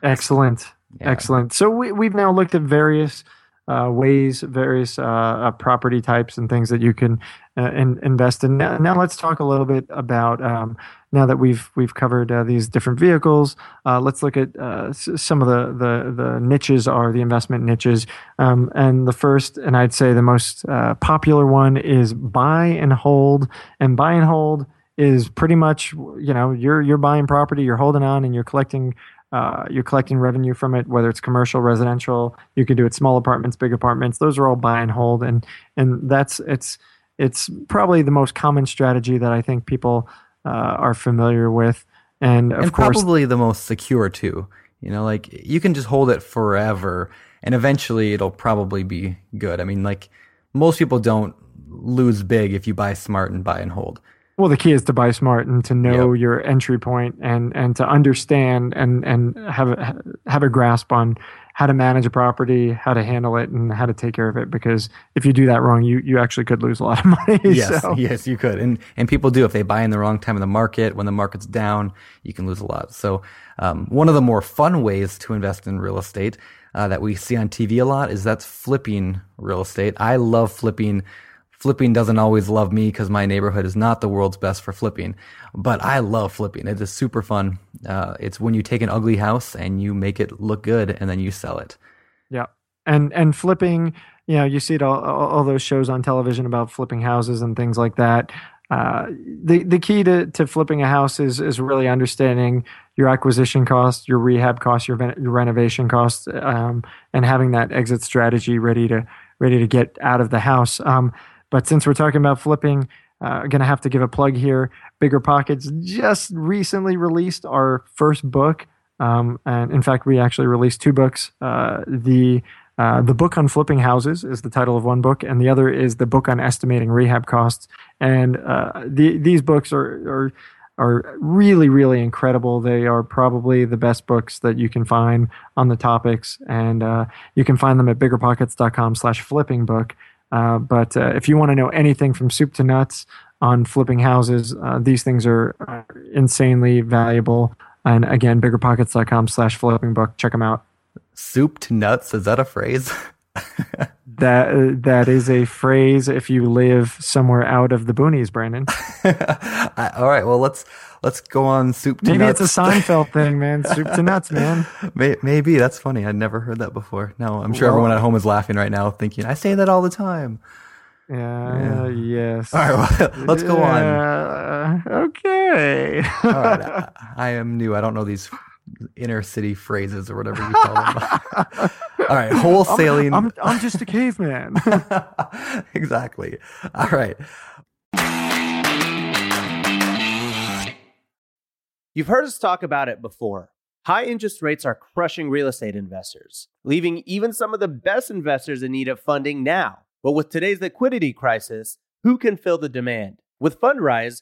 Excellent. Yeah. Excellent. So we, we've now looked at various uh, ways, various uh, uh, property types and things that you can uh, in, invest in. Now, now let's talk a little bit about, um, now that we've we've covered uh, these different vehicles, uh, let's look at uh, s- some of the, the, the niches are the investment niches. Um, and the first, and I'd say the most uh, popular one is buy and hold. And buy and hold is pretty much, you know, you're you're buying property, you're holding on, and you're collecting Uh, you're collecting revenue from it, whether it's commercial, residential. You can do it small apartments, big apartments. Those are all buy and hold, and and that's it's it's probably the most common strategy that I think people uh, are familiar with, and of and course probably the most secure too. You know, like you can just hold it forever, and eventually it'll probably be good. I mean, like most people don't lose big if you buy smart and buy and hold. Well, the key is to buy smart and to know yep. your entry point and, and to understand and, and have a, have a grasp on how to manage a property, how to handle it, and how to take care of it. Because if you do that wrong, you, you actually could lose a lot of money. Yes, so. yes, you could. And and people do. If they buy in the wrong time of the market, when the market's down, you can lose a lot. So um, one of the more fun ways to invest in real estate uh, that we see on T V a lot is that's flipping real estate. I love flipping. Flipping doesn't always love me because my neighborhood is not the world's best for flipping, but I love flipping. It is super fun. Uh, it's when you take an ugly house and you make it look good and then you sell it. Yeah. And, and flipping, you know, you see it all, all those shows on television about flipping houses and things like that. Uh, the, the key to, to flipping a house is, is really understanding your acquisition costs, your rehab costs, your, your renovation costs, um, and having that exit strategy ready to, ready to get out of the house. Um, But since we're talking about flipping, Uh, gonna have to give a plug here. BiggerPockets just recently released our first book, um, and in fact, we actually released two books. Uh, the uh, the book on flipping houses is the title of one book, and the other is the book on estimating rehab costs. And uh, the, these books are are are really really incredible. They are probably the best books that you can find on the topics, and uh, you can find them at biggerpockets dot com slash flipping book. Uh, but uh, if you want to know anything from soup to nuts on flipping houses, uh, these things are, are insanely valuable. And again, biggerpockets dot com slash flipping book. Check them out. Soup to nuts. Is that a phrase? that uh, that is a phrase if you live somewhere out of the boonies, Brandon. All right. Well, let's let's go on soup to maybe nuts. Maybe it's a Seinfeld thing, man. Soup to nuts, man. Maybe. That's funny. I'd never heard that before. No, I'm sure Whoa. Everyone at home is laughing right now thinking, I say that all the time. Uh, yeah. Yes. All right. Well, let's go on. Uh, okay. All right. I, I am new. I don't know these inner city phrases or whatever you call them. All right, wholesaling. I'm, I'm, I'm just a caveman. Exactly. All right. You've heard us talk about it before. High interest rates are crushing real estate investors, leaving even some of the best investors in need of funding now. But with today's liquidity crisis, who can fill the demand? With Fundrise,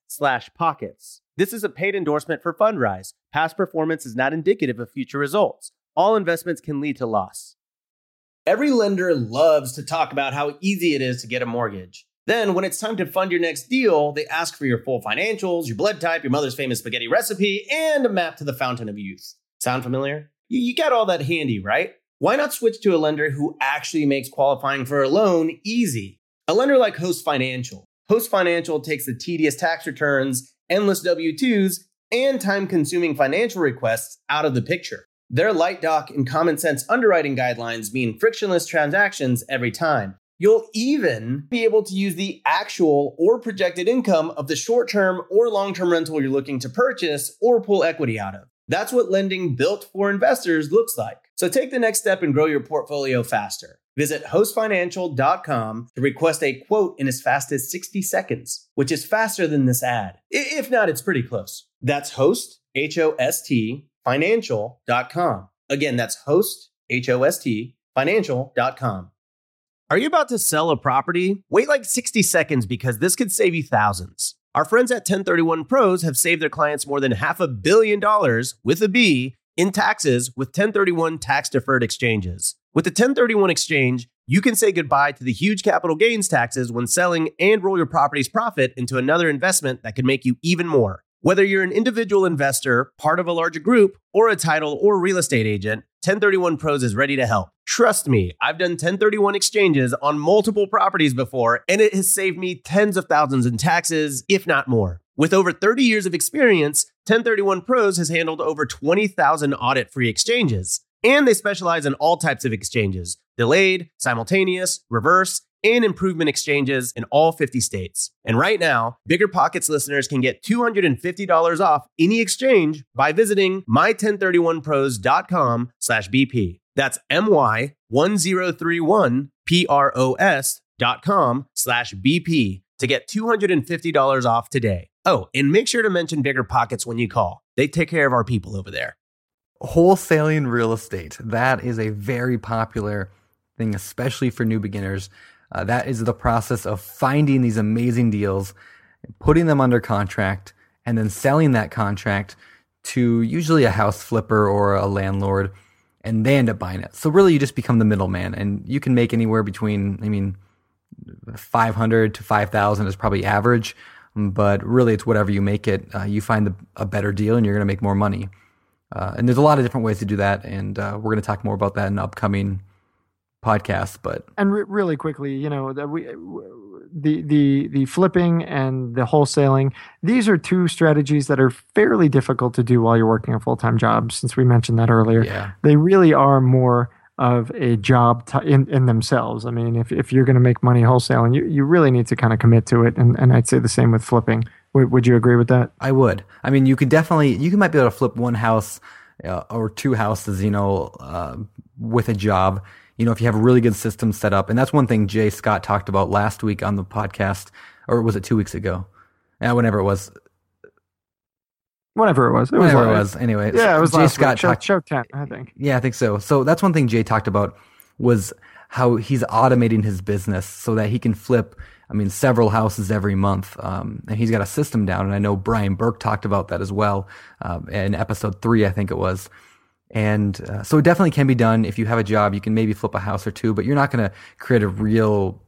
slash pockets. This is a paid endorsement for Fundrise. Past performance is not indicative of future results. All investments can lead to loss. Every lender loves to talk about how easy it is to get a mortgage. Then when it's time to fund your next deal, they ask for your full financials, your blood type, your mother's famous spaghetti recipe, and a map to the fountain of youth. Sound familiar? You got all that handy, right? Why not switch to a lender who actually makes qualifying for a loan easy? A lender like Host Financial. Host Financial takes the tedious tax returns, endless W two's, and time-consuming financial requests out of the picture. Their light doc and common sense underwriting guidelines mean frictionless transactions every time. You'll even be able to use the actual or projected income of the short-term or long-term rental you're looking to purchase or pull equity out of. That's what lending built for investors looks like. So take the next step and grow your portfolio faster. Visit host financial dot com to request a quote in as fast as sixty seconds, which is faster than this ad. If not, it's pretty close. That's host, H O S T, financial dot com. Again, that's host, H O S T, financial dot com. Are you about to sell a property? Wait like sixty seconds because this could save you thousands. Our friends at ten thirty-one Pros have saved their clients more than half a billion dollars, with a B, in taxes with ten thirty-one tax-deferred exchanges. With the ten thirty-one exchange, you can say goodbye to the huge capital gains taxes when selling and roll your property's profit into another investment that could make you even more. Whether you're an individual investor, part of a larger group, or a title or real estate agent, ten thirty-one Pros is ready to help. Trust me, I've done ten thirty-one exchanges on multiple properties before, and it has saved me tens of thousands in taxes, if not more. With over thirty years of experience, ten thirty-one Pros has handled over twenty thousand audit-free exchanges, and they specialize in all types of exchanges: delayed, simultaneous, reverse, and improvement exchanges in all fifty states. And right now, BiggerPockets listeners can get two hundred fifty dollars off any exchange by visiting my ten thirty-one pros dot com slash B P. That's my ten thirty-one pros dot com slash B P to get two hundred fifty dollars off today. Oh, and make sure to mention BiggerPockets when you call. They take care of our people over there. Wholesaling real estate. That is a very popular thing, especially for new beginners. Uh, that is the process of finding these amazing deals, putting them under contract, and then selling that contract to usually a house flipper or a landlord. and they end up buying it. So really you just become the middleman, and you can make anywhere between, I mean, five hundred to five thousand is probably average, but really it's whatever you make it. Uh, you find the, a better deal and you're going to make more money. Uh, and there's a lot of different ways to do that. And uh, we're going to talk more about that in upcoming podcasts, but. And re- really quickly, you know, that we, the, the, the flipping and the wholesaling, these are two strategies that are fairly difficult to do while you're working a full-time job. Since we mentioned that earlier, yeah. They really are more of a job t- in, in themselves. I mean, if, if you're going to make money wholesaling, you, you really need to kind of commit to it. And, and I'd say the same with flipping. W- would you agree with that? I would. I mean, you could definitely, you might be able to flip one house uh, or two houses, you know, uh, with a job, you know, if you have a really good system set up. And that's one thing Jay Scott talked about last week on the podcast, or was it two weeks ago? Yeah, whenever it was. Whenever it was. It Whenever was, it was. Anyway. Yeah, it was Jay last Scott week. Show, talk- show ten, I think. Yeah, I think so. So that's one thing Jay talked about, was how he's automating his business so that he can flip, I mean, several houses every month. Um, and he's got a system down. And I know Brian Burke talked about that as well um, in episode three, I think it was. And uh, so it definitely can be done. If you have a job, you can maybe flip a house or two, but you're not going to create a real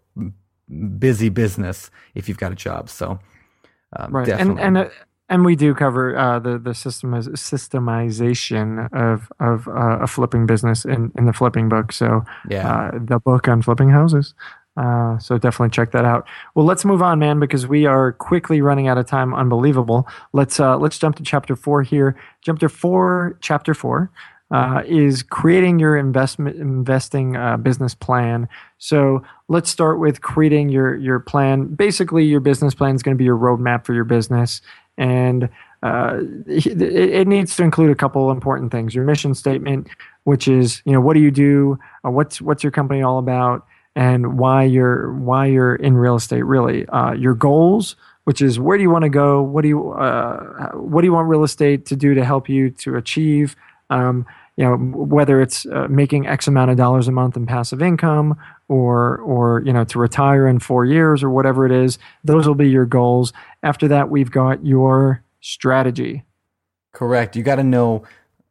busy business if you've got a job. So um, right. definitely. And, and, uh, And we do cover uh, the the system systemization of of uh, a flipping business in, in the flipping book. So yeah. uh, the book on flipping houses. Uh, so definitely check that out. Well, let's move on, man, because we are quickly running out of time. Unbelievable. Let's uh, let's jump to chapter four here. Jump to four. Chapter four uh, is creating your investment investing uh, business plan. So let's start with creating your your plan. Basically, your business plan is going to be your roadmap for your business. And uh, it, it needs to include a couple important things. Your mission statement, which is, you know, what do you do? Uh, what's what's your company all about? And why you're why you're in real estate, really. Uh, your goals, which is where do you want to go? What do you uh, what do you want real estate to do to help you to achieve? Um, you know, whether it's uh, making X amount of dollars a month in passive income, or or you know, to retire in four years or whatever it is, those will be your goals. After that, we've got your strategy. Correct. You got to know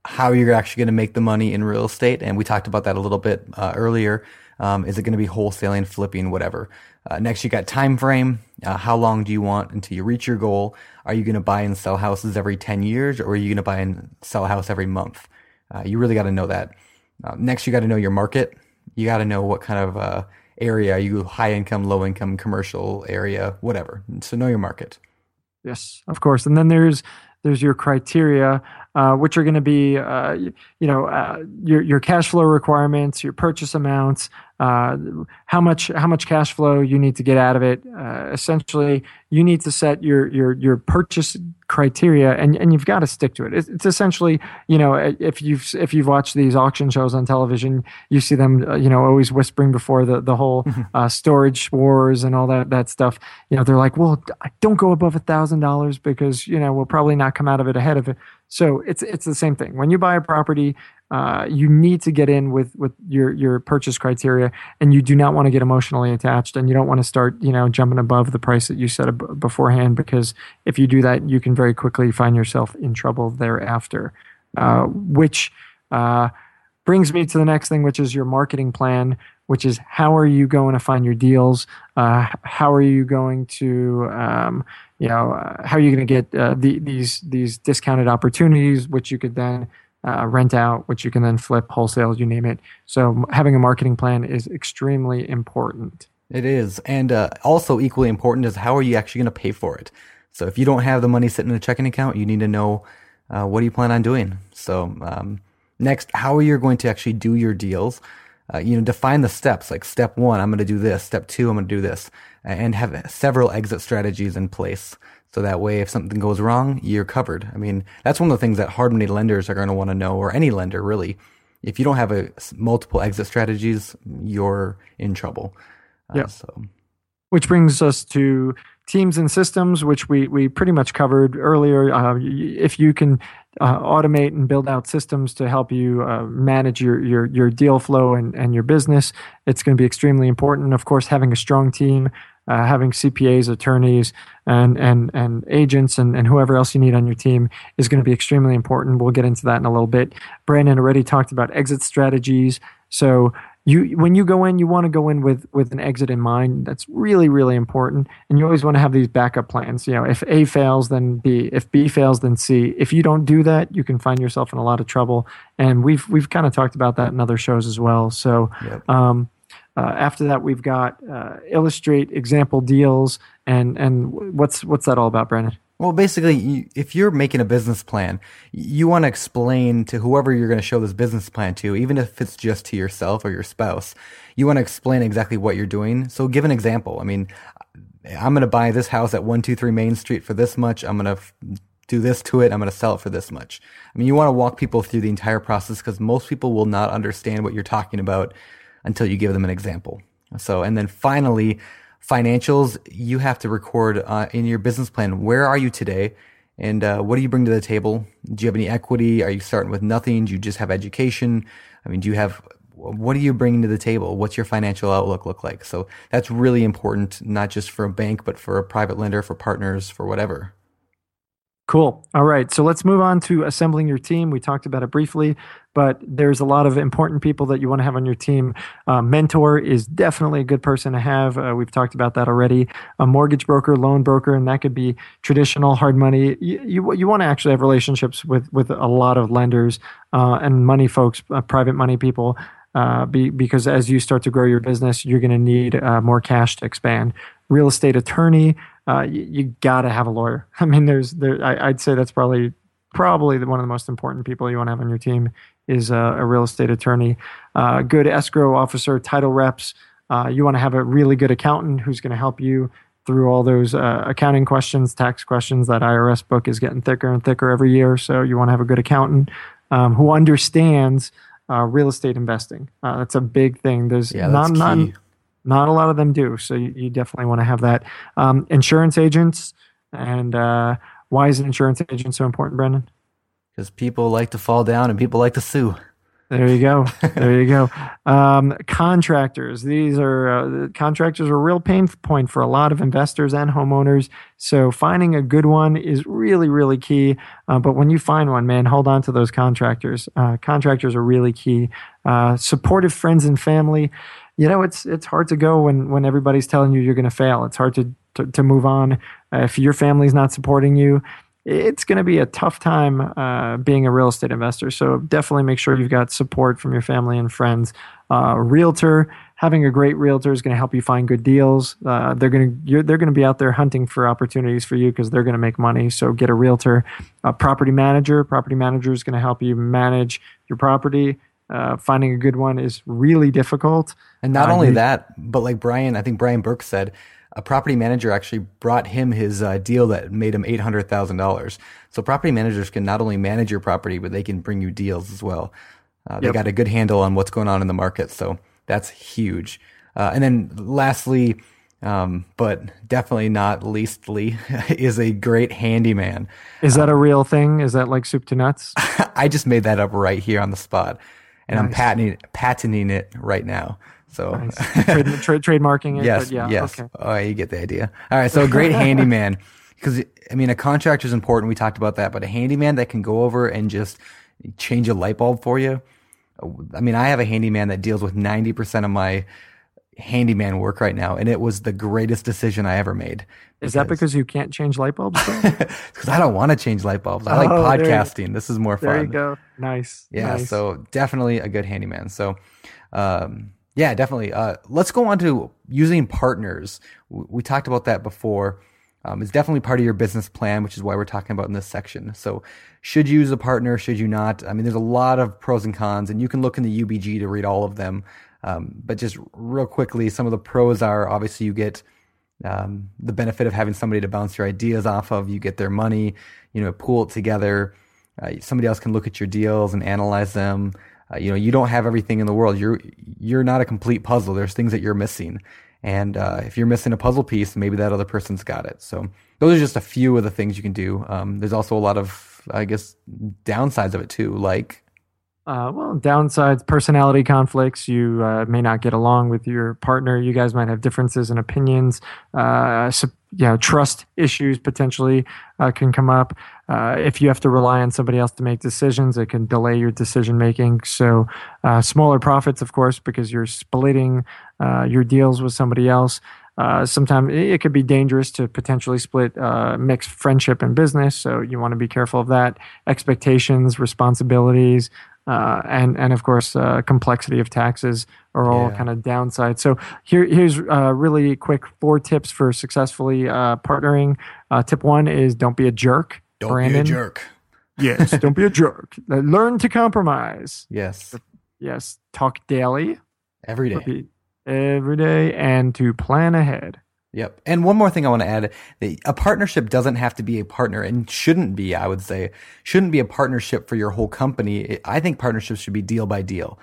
how you're actually going to make the money in real estate, and we talked about that a little bit uh, earlier. Um, is it going to be wholesaling, flipping, whatever? Uh, next, you got time frame. Uh, how long do you want until you reach your goal? Are you going to buy and sell houses every ten years, or are you going to buy and sell a house every month? Uh, you really got to know that. Uh, next, you got to know your market. You got to know what kind of uh, area. Are you high income, low income, commercial area, whatever. So know your market. Yes, of course. And then there's there's your criteria, uh, which are going to be uh, you, you know uh, your your cash flow requirements, your purchase amounts, uh, how much how much cash flow you need to get out of it. Uh, essentially, you need to set your your your purchase criteria, and, and you've got to stick to it. It's, it's essentially, you know, if you've if you've watched these auction shows on television, you see them, uh, you know, always whispering before the the whole uh, storage wars and all that that stuff. You know, they're like, well, don't go above a thousand dollars because you know we'll probably not come out of it ahead of it. So it's it's the same thing. When you buy a property, uh, you need to get in with with your your purchase criteria, and you do not want to get emotionally attached, and you don't want to start you know jumping above the price that you set ab- beforehand, because if you do that, you can very quickly find yourself in trouble thereafter. Uh, which uh, brings me to the next thing, which is your marketing plan. Which is how are you going to find your deals? Uh, how are you going to, um, you know, uh, how are you going to get uh, the, these these discounted opportunities, which you could then uh, rent out, which you can then flip, wholesale, you name it. So having a marketing plan is extremely important. It is, and uh, also equally important is how are you actually going to pay for it. So if you don't have the money sitting in a checking account, you need to know uh, what do you plan on doing. So um, next, how are you going to actually do your deals? Uh, you know, define the steps, like step one, I'm going to do this. Step two, I'm going to do this, and have several exit strategies in place. So that way, if something goes wrong, you're covered. I mean, that's one of the things that hard money lenders are going to want to know, or any lender really. If you don't have a multiple exit strategies, you're in trouble. Uh, yeah. So. Which brings us to teams and systems, which we, we pretty much covered earlier. Uh, if you can Uh, automate and build out systems to help you uh, manage your, your your deal flow and, and your business, it's going to be extremely important. Of course, having a strong team uh, having C P As, attorneys, and and and agents, and, and whoever else you need on your team is going to be extremely important. We'll get into that in a little bit. Brandon already talked about exit strategies. So you, when you go in, you want to go in with, with an exit in mind. That's really, really important. And you always want to have these backup plans. You know, if A fails, then B. If B fails, then C. If you don't do that, you can find yourself in a lot of trouble. And we've we've kind of talked about that in other shows as well. So yep. um, uh, after that, we've got uh, illustrate example deals. And and what's what's that all about, Brandon? Well, basically, you, if you're making a business plan, you want to explain to whoever you're going to show this business plan to, even if it's just to yourself or your spouse, you want to explain exactly what you're doing. So give an example. I mean, I'm going to buy this house at one two three Main Street for this much. I'm going to f- do this to it. I'm going to sell it for this much. I mean, you want to walk people through the entire process because most people will not understand what you're talking about until you give them an example. So, and then finally, financials, you have to record uh, in your business plan. Where are you today? And uh, what do you bring to the table? Do you have any equity? Are you starting with nothing? Do you just have education? I mean, do you have, what are you bringing to the table? What's your financial outlook look like? So that's really important, not just for a bank, but for a private lender, for partners, for whatever. Cool. All right. So let's move on to assembling your team. We talked about it briefly, but there's a lot of important people that you want to have on your team. Uh, mentor is definitely a good person to have. Uh, we've talked about that already. A mortgage broker, loan broker, and that could be traditional hard money. You you, you want to actually have relationships with, with a lot of lenders uh, and money folks, uh, private money people, uh, be, because as you start to grow your business, you're going to need uh, more cash to expand. Real estate attorney. Uh, you, you gotta have a lawyer. I mean, there's there. I, I'd say that's probably probably the, one of the most important people you want to have on your team is uh, a real estate attorney, uh, good escrow officer, title reps. Uh, you want to have a really good accountant who's going to help you through all those uh, accounting questions, tax questions. That I R S book is getting thicker and thicker every year, so you want to have a good accountant um, who understands uh, real estate investing. Uh, that's a big thing. There's yeah, that's not, key. Not, Not a lot of them do, so you, you definitely want to have that. Um, insurance agents, and uh, why is an insurance agent so important, Brendan? Because people like to fall down and people like to sue. There you go. There you go. Um, contractors. These are uh, contractors are a real pain point for a lot of investors and homeowners. So finding a good one is really, really key. Uh, but when you find one, man, hold on to those contractors. Uh, contractors are really key. Uh, supportive friends and family. You know, it's it's hard to go when, when everybody's telling you you're going to fail. It's hard to, to, to move on. Uh, if your family's not supporting you, it's going to be a tough time uh, being a real estate investor. So definitely make sure you've got support from your family and friends. Uh, realtor, having a great realtor is going to help you find good deals. Uh, they're going to you're, they're going to be out there hunting for opportunities for you because they're going to make money. So get a realtor. A property manager, property manager is going to help you manage your property. Uh, finding a good one is really difficult. And not um, only that, but like Brian, I think Brian Burke said, a property manager actually brought him his uh, deal that made him eight hundred thousand dollars. So property managers can not only manage your property, but they can bring you deals as well. Uh, they yep. got a good handle on what's going on in the market. So that's huge. Uh, and then lastly, um, but definitely not leastly, is a great handyman. Is that um, a real thing? Is that like soup to nuts? I just made that up right here on the spot. And nice. I'm patenting, patenting it right now. So nice. Trad- tra- trademarking it. Yes, but yeah, yes. Okay. Oh, you get the idea. All right, so a great handyman. Because, I mean, a contractor is important. We talked about that. But a handyman that can go over and just change a light bulb for you. I mean, I have a handyman that deals with ninety percent of my handyman work right now. And it was the greatest decision I ever made. Because, is that because you can't change light bulbs? Because I don't want to change light bulbs. I like oh, podcasting. You, this is more fun. There you go. Nice. Yeah. Nice. So definitely a good handyman. So um, yeah, definitely. Uh, let's go on to using partners. We, we talked about that before. Um, it's definitely part of your business plan, which is why we're talking about in this section. So should you use a partner? Should you not? I mean, there's a lot of pros and cons, and you can look in the U B G to read all of them. Um, but just real quickly, some of the pros are obviously you get um, the benefit of having somebody to bounce your ideas off of. You get their money, you know, pool it together. Uh, somebody else can look at your deals and analyze them. Uh, you know, you don't have everything in the world. You're you're not a complete puzzle. There's things that you're missing, and uh, if you're missing a puzzle piece, maybe that other person's got it. So those are just a few of the things you can do. Um, there's also a lot of, I guess, downsides of it too, like Uh, well, downsides, personality conflicts. You uh, may not get along with your partner. You guys might have differences in opinions. Uh, so, you know, trust issues potentially uh, can come up. Uh, if you have to rely on somebody else to make decisions, it can delay your decision making. So, uh, smaller profits, of course, because you're splitting uh, your deals with somebody else. Uh, sometimes it could be dangerous to potentially split, uh, mix friendship and business. So you want to be careful of that. Expectations, responsibilities, uh, and, and of course, uh, complexity of taxes are all yeah. kind of downsides. So here, here's uh, really quick four tips for successfully uh, partnering. Uh, tip one is don't be a jerk. Don't Brandon. be a jerk. Yes. Don't be a jerk. Learn to compromise. Yes. Yes. Talk daily. Every day. Repeat. Every day, and to plan ahead. Yep. And one more thing I want to add, a partnership doesn't have to be a partner and shouldn't be, I would say, shouldn't be a partnership for your whole company. I think partnerships should be deal by deal.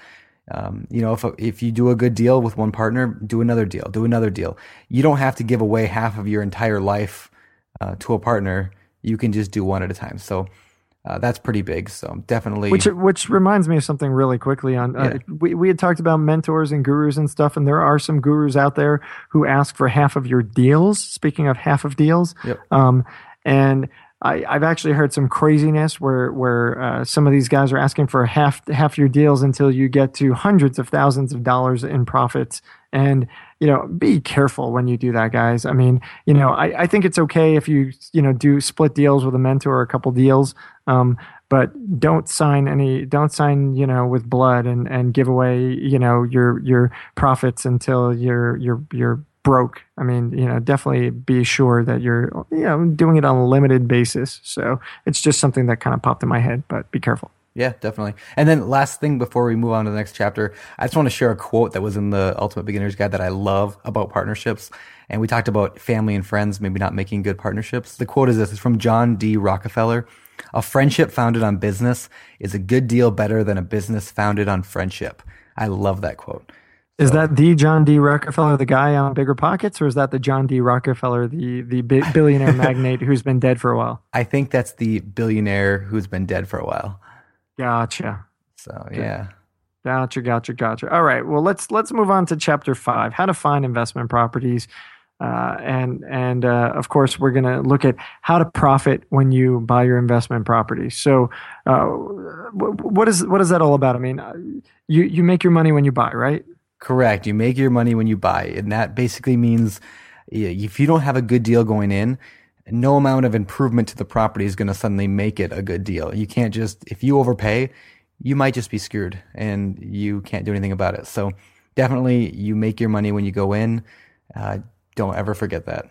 Um, you know, if if you do a good deal with one partner, do another deal, do another deal. You don't have to give away half of your entire life uh, to a partner. You can just do one at a time. So Uh, that's pretty big, so definitely. Which which reminds me of something really quickly. On uh, yeah. we we had talked about mentors and gurus and stuff, and there are some gurus out there who ask for half of your deals. Speaking of half of deals, yep. um, and I, I've actually heard some craziness where where uh, some of these guys are asking for half half your deals until you get to hundreds of thousands of dollars in profits. And, you know, be careful when you do that, guys. I mean, you know, I, I think it's okay if you, you know, do split deals with a mentor or a couple deals, um, but don't sign any, don't sign, you know, with blood and, and give away, you know, your, your profits until you're, you're, you're broke. I mean, you know, definitely be sure that you're, you know, doing it on a limited basis. So it's just something that kind of popped in my head, but be careful. Yeah, definitely. And then last thing before we move on to the next chapter, I just want to share a quote that was in the Ultimate Beginner's Guide that I love about partnerships. And we talked about family and friends maybe not making good partnerships. The quote is this. It's from John D. Rockefeller. A friendship founded on business is a good deal better than a business founded on friendship. I love that quote. Is that the John D. Rockefeller, the guy on BiggerPockets, or is that the John D. Rockefeller, the the bi- billionaire magnate who's been dead for a while? I think that's the billionaire who's been dead for a while. Gotcha. So, yeah. Gotcha, gotcha, gotcha. All right. Well, let's let's move on to chapter five, how to find investment properties. Uh, and, and uh, of course, we're going to look at how to profit when you buy your investment property. So uh, what is what is that all about? I mean, you, you make your money when you buy, right? Correct. You make your money when you buy. And that basically means if you don't have a good deal going in, no amount of improvement to the property is going to suddenly make it a good deal. You can't just, if you overpay, you might just be screwed and you can't do anything about it. So definitely you make your money when you go in. Uh, don't ever forget that.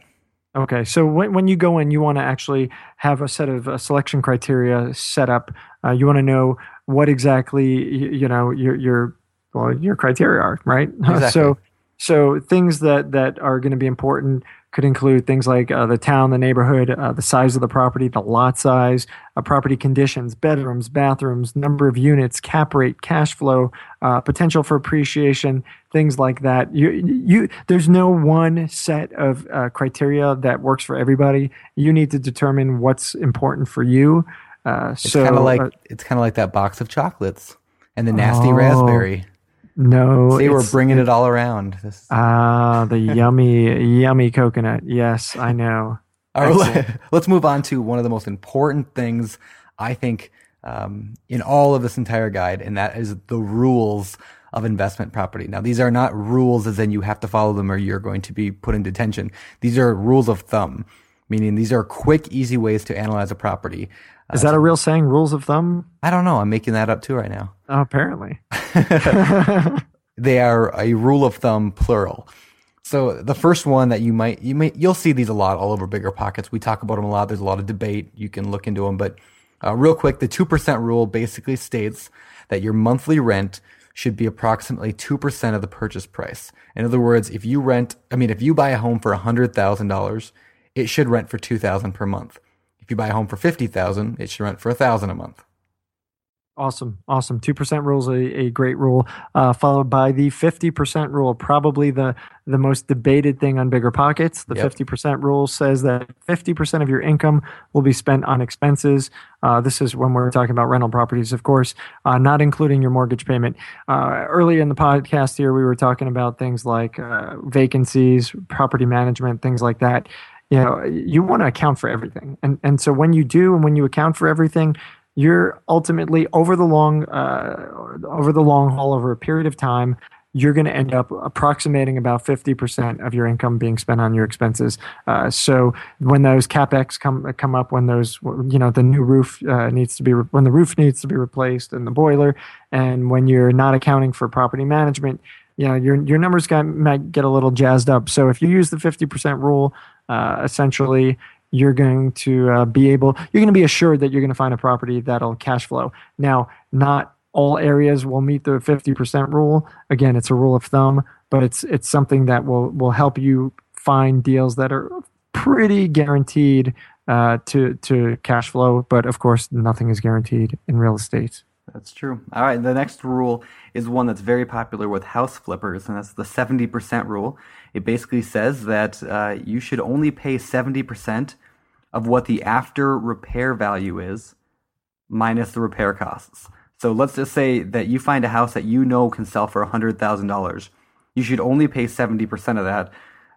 Okay. So when, when you go in, you want to actually have a set of uh, selection criteria set up. Uh, you want to know what exactly, you, you know, your, your, well, your criteria are, right? Exactly. So, so things that, that are going to be important could include things like uh, the town, the neighborhood, uh, the size of the property, the lot size, uh, property conditions, bedrooms, bathrooms, number of units, cap rate, cash flow, uh, potential for appreciation, things like that. You, you, there's no one set of uh, criteria that works for everybody. You need to determine what's important for you. Uh, it's so kind of like uh, it's kind of like that box of chocolates and the nasty oh. raspberry. No, they were bringing it all around. Ah, uh, the yummy, yummy coconut. Yes, I know. All right, let's move on to one of the most important things I think um, in all of this entire guide, and that is the rules of investment property. Now, these are not rules as in you have to follow them or you're going to be put in detention. These are rules of thumb, meaning these are quick, easy ways to analyze a property. Is that a real saying, rules of thumb? I don't know. I'm making that up too right now. Oh, apparently. They are a rule of thumb plural. So the first one that you might, you may, you'll see these a lot all over BiggerPockets. We talk about them a lot. There's a lot of debate. You can look into them. But uh, real quick, the two percent rule basically states that your monthly rent should be approximately two percent of the purchase price. In other words, if you rent, I mean, if you buy a home for one hundred thousand dollars, it should rent for two thousand dollars per month. If you buy a home for fifty thousand dollars, it should rent for one thousand dollars a month. Awesome. Awesome. two percent rule is a, a great rule, uh, followed by the fifty percent rule, probably the, the most debated thing on BiggerPockets. The yep. fifty percent rule says that fifty percent of your income will be spent on expenses. Uh, this is when we're talking about rental properties, of course, uh, not including your mortgage payment. Uh, earlier in the podcast here, we were talking about things like uh, vacancies, property management, things like that. You know, you want to account for everything. And, and so when you do and when you account for everything, you're ultimately over the long, uh, over the long haul, over a period of time, you're going to end up approximating about fifty percent of your income being spent on your expenses. Uh, so when those capex come come up, when those, you know, the new roof uh, needs to be re- when the roof needs to be replaced and the boiler, and when you're not accounting for property management, you know, your your numbers got, might get a little jazzed up. So if you use the fifty percent rule, uh, essentially, you're going to uh, be able, you're going to be assured that you're going to find a property that'll cash flow. Now, not all areas will meet the fifty percent rule. Again, it's a rule of thumb, but it's it's something that will, will help you find deals that are pretty guaranteed uh, to, to cash flow. But of course, nothing is guaranteed in real estate. That's true. All right. The next rule is one that's very popular with house flippers, and that's the seventy percent rule. It basically says that uh, you should only pay seventy percent of what the after repair value is minus the repair costs. So let's just say that you find a house that you know can sell for one hundred thousand dollars. You should only pay seventy percent of that,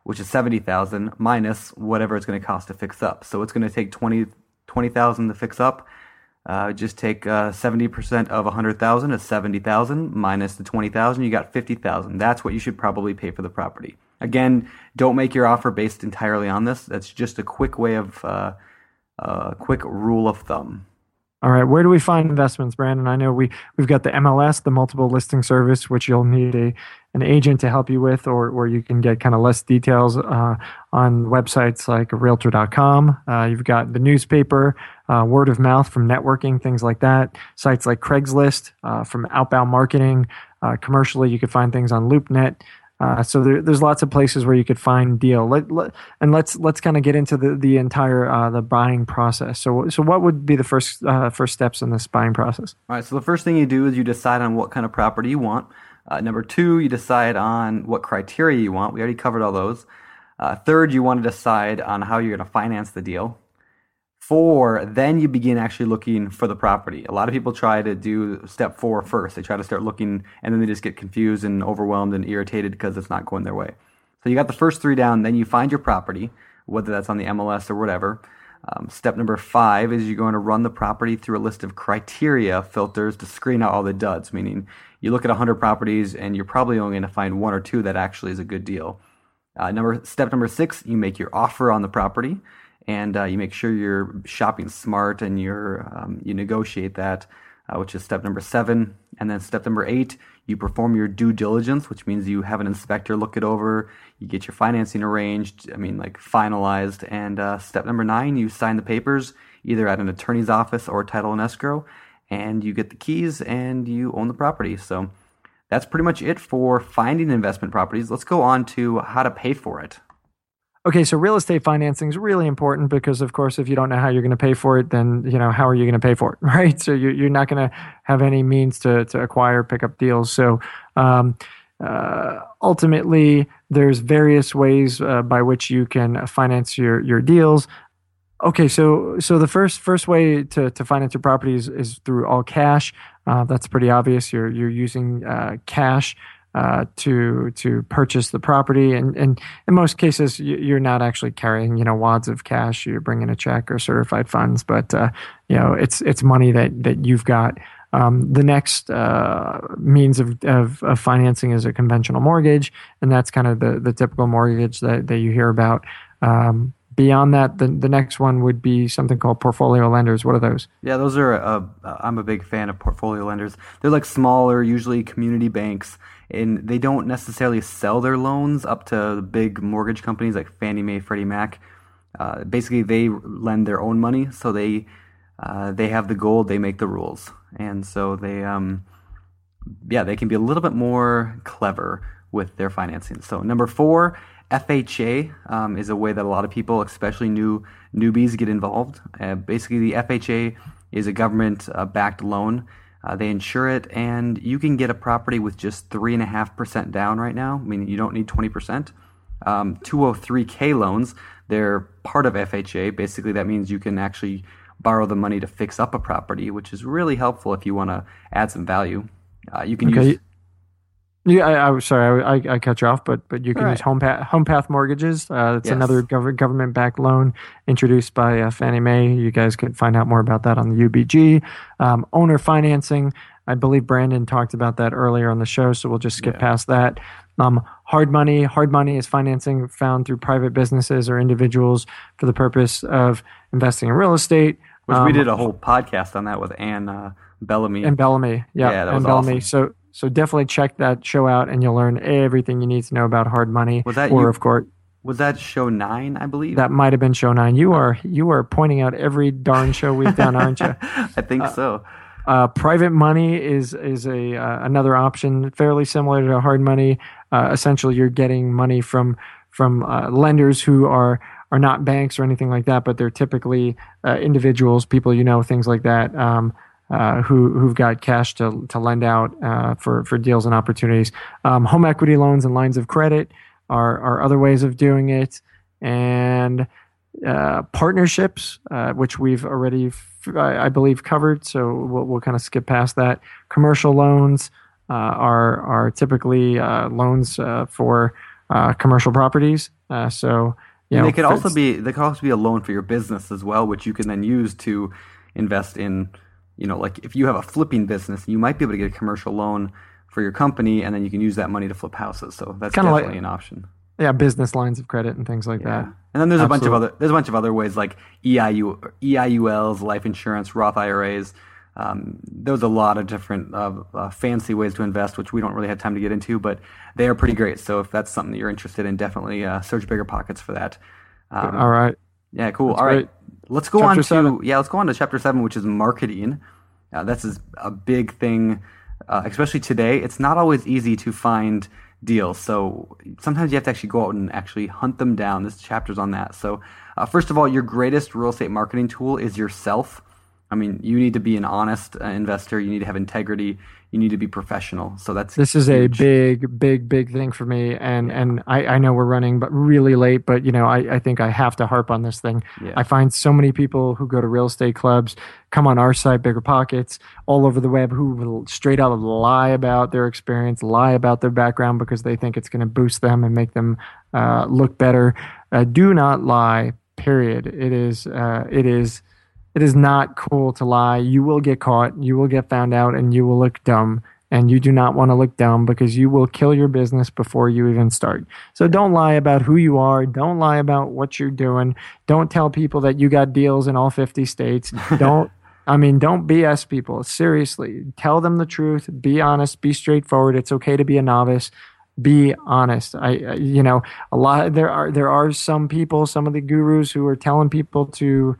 which is seventy thousand dollars minus whatever it's going to cost to fix up. So it's going to take twenty thousand dollars to fix up. Uh, just take uh, seventy percent of one hundred thousand dollars is seventy thousand dollars minus the twenty thousand dollars, you got fifty thousand dollars. That's what you should probably pay for the property. Again, don't make your offer based entirely on this. That's just a quick way of, uh, uh, quick rule of thumb. All right, where do we find investments, Brandon? I know we, we've got the M L S, the multiple listing service, which you'll need a an agent to help you with, or, or you can get kind of less details uh, on websites like Realtor dot com. Uh, you've got the newspaper, uh, word of mouth from networking, things like that. Sites like Craigslist, uh, from outbound marketing. Uh, commercially, you could find things on LoopNet. Uh, so there, there's lots of places where you could find deal. Let, let, and let's let's kind of get into the the entire uh, the buying process. So so what would be the first uh, first steps in this buying process? All right. So the first thing you do is you decide on what kind of property you want. Uh, number two, you decide on what criteria you want. We already covered all those. Uh, third, you want to decide on how you're going to finance the deal. Four, then you begin actually looking for the property. A lot of people try to do step four first. They try to start looking, and then they just get confused and overwhelmed and irritated because it's not going their way. So you got the first three down, then you find your property, whether that's on the M L S or whatever. Um, step number five is you're going to run the property through a list of criteria filters to screen out all the duds, meaning you look at one hundred properties and you're probably only going to find one or two that actually is a good deal. Uh, number Step number six, you make your offer on the property. And uh, you make sure you're shopping smart and you're um, you negotiate that, uh, which is step number seven. And then step number eight, you perform your due diligence, which means you have an inspector look it over, you get your financing arranged, I mean, like finalized. And uh, step number nine, you sign the papers either at an attorney's office or title and escrow, and you get the keys and you own the property. So that's pretty much it for finding investment properties. Let's go on to how to pay for it. Okay, so real estate financing is really important because, of course, if you don't know how you're going to pay for it, then, you know, how are you going to pay for it, right? So you're not going to have any means to to acquire, pick up deals. So um, uh, ultimately, there's various ways uh, by which you can finance your your deals. Okay, so so the first first way to, to finance your properties is through all cash. Uh, that's pretty obvious. You're you're using uh, cash. Uh, to to purchase the property, and, and in most cases you, you're not actually carrying you know wads of cash. You're bringing a check or certified funds, but uh, you know it's it's money that that you've got. Um, the next uh, means of, of of financing is a conventional mortgage, and that's kind of the the typical mortgage that that you hear about. Um, beyond that, the the next one would be something called portfolio lenders. What are those? Yeah, those are. Uh, I'm a big fan of portfolio lenders. They're like smaller, usually community banks. And they don't necessarily sell their loans up to the big mortgage companies like Fannie Mae, Freddie Mac. Uh, basically, they lend their own money, so they uh, they have the gold, they make the rules, and so they um, yeah they can be a little bit more clever with their financing. So number four, F H A um, is a way that a lot of people, especially new newbies, get involved. Uh, basically, the F H A is a government uh, backed loan. Uh, they insure it, and you can get a property with just three point five percent down right now. I mean, you don't need twenty percent. Um, two oh three K loans, they're part of F H A. Basically, that means you can actually borrow the money to fix up a property, which is really helpful if you want to add some value. Uh, you can okay. use... Yeah, I, I was sorry, I, I cut you off, but but you can right. use HomePath, HomePath mortgages. Uh, it's yes. another gov- government-backed loan introduced by uh, Fannie Mae. You guys can find out more about that on the U B G. Um, owner financing, I believe Brandon talked about that earlier on the show, so we'll just skip yeah. past that. Um, hard money, hard money is financing found through private businesses or individuals for the purpose of investing in real estate. Which um, we did a whole podcast on that with Ann uh, Bellamy. Ann Bellamy, yeah, yeah that was Ann Bellamy. Awesome. So. So definitely check that show out, and you'll learn everything you need to know about hard money. Was that, or you, of course, was that show nine? I believe that might have been show nine. You oh. are you are pointing out every darn show we've done, aren't you? I think uh, so. Uh, private money is is a uh, another option, fairly similar to hard money. Uh, essentially, you're getting money from from uh, lenders who are. are not banks or anything like that, but they're typically uh, individuals, people you know, things like that. Um, Uh, who, who've got cash to to lend out uh, for, for deals and opportunities. Um, home equity loans and lines of credit are, are other ways of doing it. And uh, partnerships, uh, which we've already, f- I, I believe, covered, so we'll, we'll kind of skip past that. Commercial loans uh, are, are typically uh, loans uh, for uh, commercial properties. Uh, so you know, they could also be they could also be a loan for your business as well, which you can then use to invest in. You know, like if you have a flipping business, you might be able to get a commercial loan for your company, and then you can use that money to flip houses. So that's kinda definitely like, an option. Yeah, business lines of credit and things like yeah. that. And then there's Absolutely. a bunch of other there's a bunch of other ways like E I U, E I U Ls, life insurance, Roth I R As. Um, there's a lot of different uh, uh, fancy ways to invest, which we don't really have time to get into, but they are pretty great. So if that's something that you're interested in, definitely uh, search BiggerPockets for that. Um, All right. Yeah, cool. That's All right. Great. Let's go chapter on to seven. yeah. Let's go on to chapter seven, which is marketing. Uh, this is a big thing, uh, especially today. It's not always easy to find deals, so sometimes you have to actually go out and actually hunt them down. This chapter's on that. So, uh, first of all, your greatest real estate marketing tool is yourself. I mean, you need to be an honest uh, investor. You need to have integrity. You need to be professional. So that's this is huge. a big, big, big thing for me. And yeah. and I, I know we're running, but really late. But you know, I, I think I have to harp on this thing. Yeah. I find so many people who go to real estate clubs, come on our site, BiggerPockets, all over the web, who will straight out lie about their experience, lie about their background because they think it's going to boost them and make them uh, look better. Uh, do not lie. Period. It is. Uh, it is. It is not cool to lie. You will get caught, you will get found out, and you will look dumb. And you do not want to look dumb because you will kill your business before you even start. So don't lie about who you are. Don't lie about what you're doing. Don't tell people that you got deals in all fifty states. Don't, I mean, don't B S people. Seriously, tell them the truth. Be honest. Be straightforward. It's okay to be a novice. Be honest. I, uh, you know, a lot, there are, there are some people, some of the gurus who are telling people to,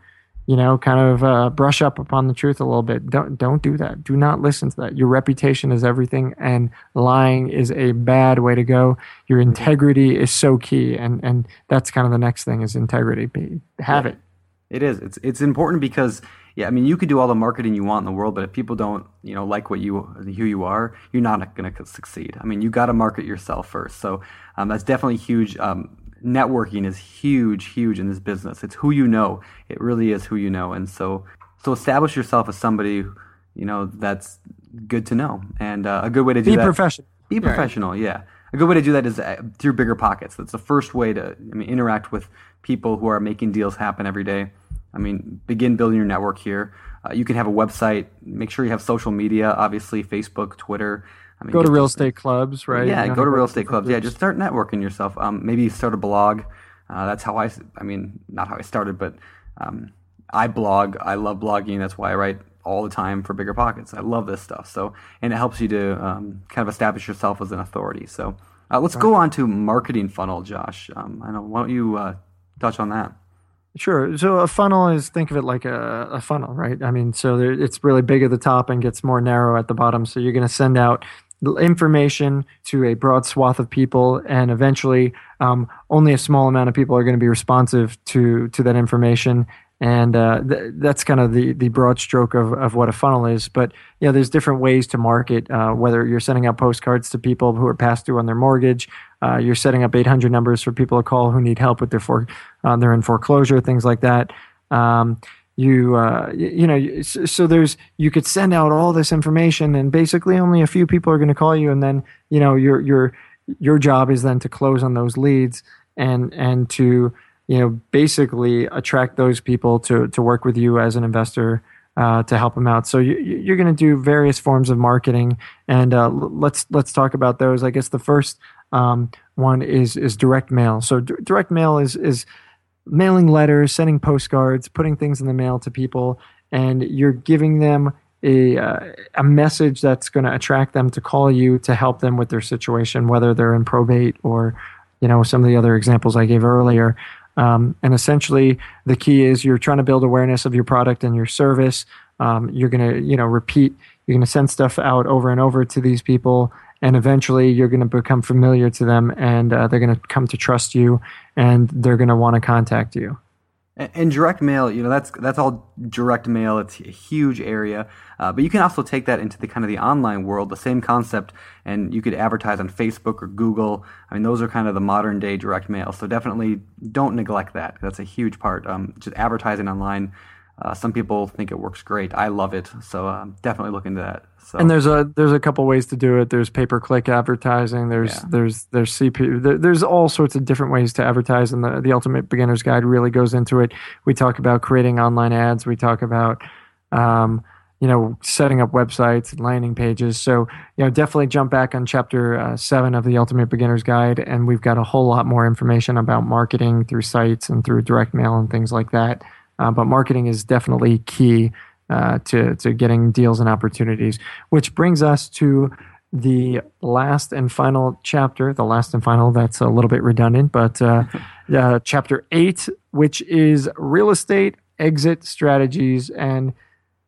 you know, kind of uh, brush up upon the truth a little bit. Don't don't do that. Do not listen to that. Your reputation is everything, and lying is a bad way to go. Your integrity is so key, and, and that's kind of the next thing is integrity. Have yeah. it. It is. It's it's important because, yeah, I mean, you could do all the marketing you want in the world, but if people don't, you know, like what you who you are, you're not going to succeed. I mean, you got to market yourself first. So um, that's definitely huge. Um, Networking is huge, huge in this business. It's who you know. It really is who you know. And so so establish yourself as somebody, you know, that's good to know. And uh, a good way to do that. Be professional. Be professional, yeah. A good way to do that is through BiggerPockets. That's the first way to I mean, interact with people who are making deals happen every day. I mean, begin building your network here. Uh, you can have a website. Make sure you have social media, obviously, Facebook, Twitter. I mean, go to real estate clubs, right? Yeah, you know, go to real estate clubs. Yeah, just start networking yourself. Um, maybe start a blog. Uh, that's how I, I mean, not how I started, but um, I blog. I love blogging. That's why I write all the time for BiggerPockets. I love this stuff. So, and it helps you to um, kind of establish yourself as an authority. So uh, let's go on to marketing funnel, Josh. Um, I know, why don't you uh, touch on that? Sure. So a funnel is, think of it like a, a funnel, right? I mean, so there, it's really big at the top and gets more narrow at the bottom. So you're going to send out information to a broad swath of people, and eventually um, only a small amount of people are going to be responsive to to that information, And uh, th- that's kind of the, the broad stroke of, of what a funnel is. But you know, there's different ways to market, uh, whether you're sending out postcards to people who are past due on their mortgage, uh, you're setting up eight hundred numbers for people to call who need help with their for- uh, they're in foreclosure, things like that. Um, you uh, you know, so there's you could send out all this information, and basically only a few people are going to call you, and then you know your your your job is then to close on those leads and and to you know, basically attract those people to to work with you as an investor uh, to help them out. So you, you're going to do various forms of marketing, and uh, let's let's talk about those. I guess the first um, one is is direct mail. So d- direct mail is is mailing letters, sending postcards, putting things in the mail to people, and you're giving them a uh, a message that's going to attract them to call you to help them with their situation, whether they're in probate or you know some of the other examples I gave earlier. Um, and essentially, the key is you're trying to build awareness of your product and your service. Um, you're going to, you know, repeat. You're going to send stuff out over and over to these people, and eventually, you're going to become familiar to them, and uh, they're going to come to trust you, and they're going to want to contact you. And, and direct mail, you know, that's that's all direct mail. It's a huge area, uh, but you can also take that into the kind of the online world, the same concept, and you could advertise on Facebook or Google. I mean, those are kind of the modern day direct mail. So definitely don't neglect that. That's a huge part. Um, just advertising online. Uh, some people think it works great. I love it, so um, definitely look into that. So. And there's a there's a couple ways to do it. There's pay per click advertising. There's yeah. there's there's C P. There, there's all sorts of different ways to advertise, and the the Ultimate Beginner's Guide really goes into it. We talk about creating online ads. We talk about um, you know setting up websites and landing pages. So you know definitely jump back on chapter uh, seven of the Ultimate Beginner's Guide, and we've got a whole lot more information about marketing through sites and through direct mail and things like that. Uh, but marketing is definitely key uh, to, to getting deals and opportunities, which brings us to the last and final chapter, the last and final that's a little bit redundant, but uh, uh, chapter eight, which is real estate exit strategies. And,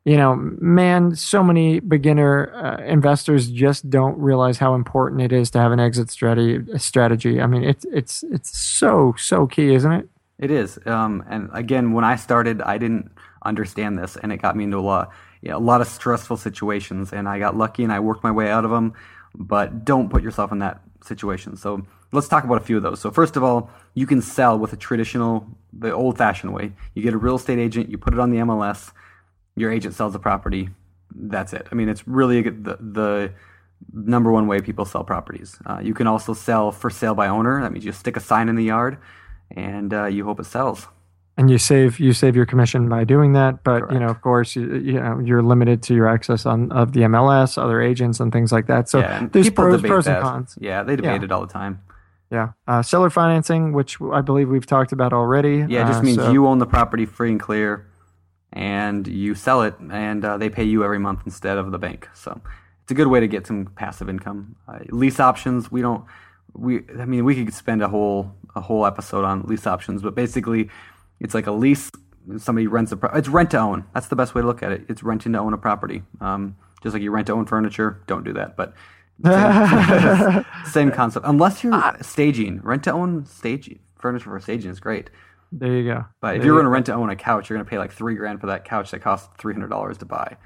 you know, man, so many beginner uh, investors just don't realize how important it is to have an exit strategy. I mean, it's it's it's so, so key, isn't it? It is, um, and again, when I started, I didn't understand this, and it got me into a lot, you know, a lot of stressful situations. And I got lucky, and I worked my way out of them. But don't put yourself in that situation. So let's talk about a few of those. So first of all, you can sell with a traditional, the old-fashioned way. You get a real estate agent, you put it on the M L S, your agent sells the property. That's it. I mean, it's really the the number one way people sell properties. Uh, you can also sell for sale by owner. That means you stick a sign in the yard. And uh, you hope it sells, and you save you save your commission by doing that. But Correct. You know, of course, you, you know you're limited to your access on of the M L S, other agents, and things like that. So yeah, there's pros, pros and cons. Yeah, they debate yeah. it all the time. Yeah, uh, seller financing, which I believe we've talked about already. Yeah, it just uh, means so. you own the property free and clear, and you sell it, and uh, they pay you every month instead of the bank. So it's a good way to get some passive income. Uh, lease options, we don't. We, I mean, we could spend a whole a whole episode on lease options, but basically, it's like a lease. Somebody rents a. Pro- it's rent to own. That's the best way to look at it. It's renting to own a property. Um, just like you rent to own furniture. Don't do that. But same, same concept. Unless you're uh, staging, rent to own staging furniture for staging is great. There you go. But if there you're going to rent to own a couch, you're going to pay like three grand for that couch that costs three hundred dollars to buy.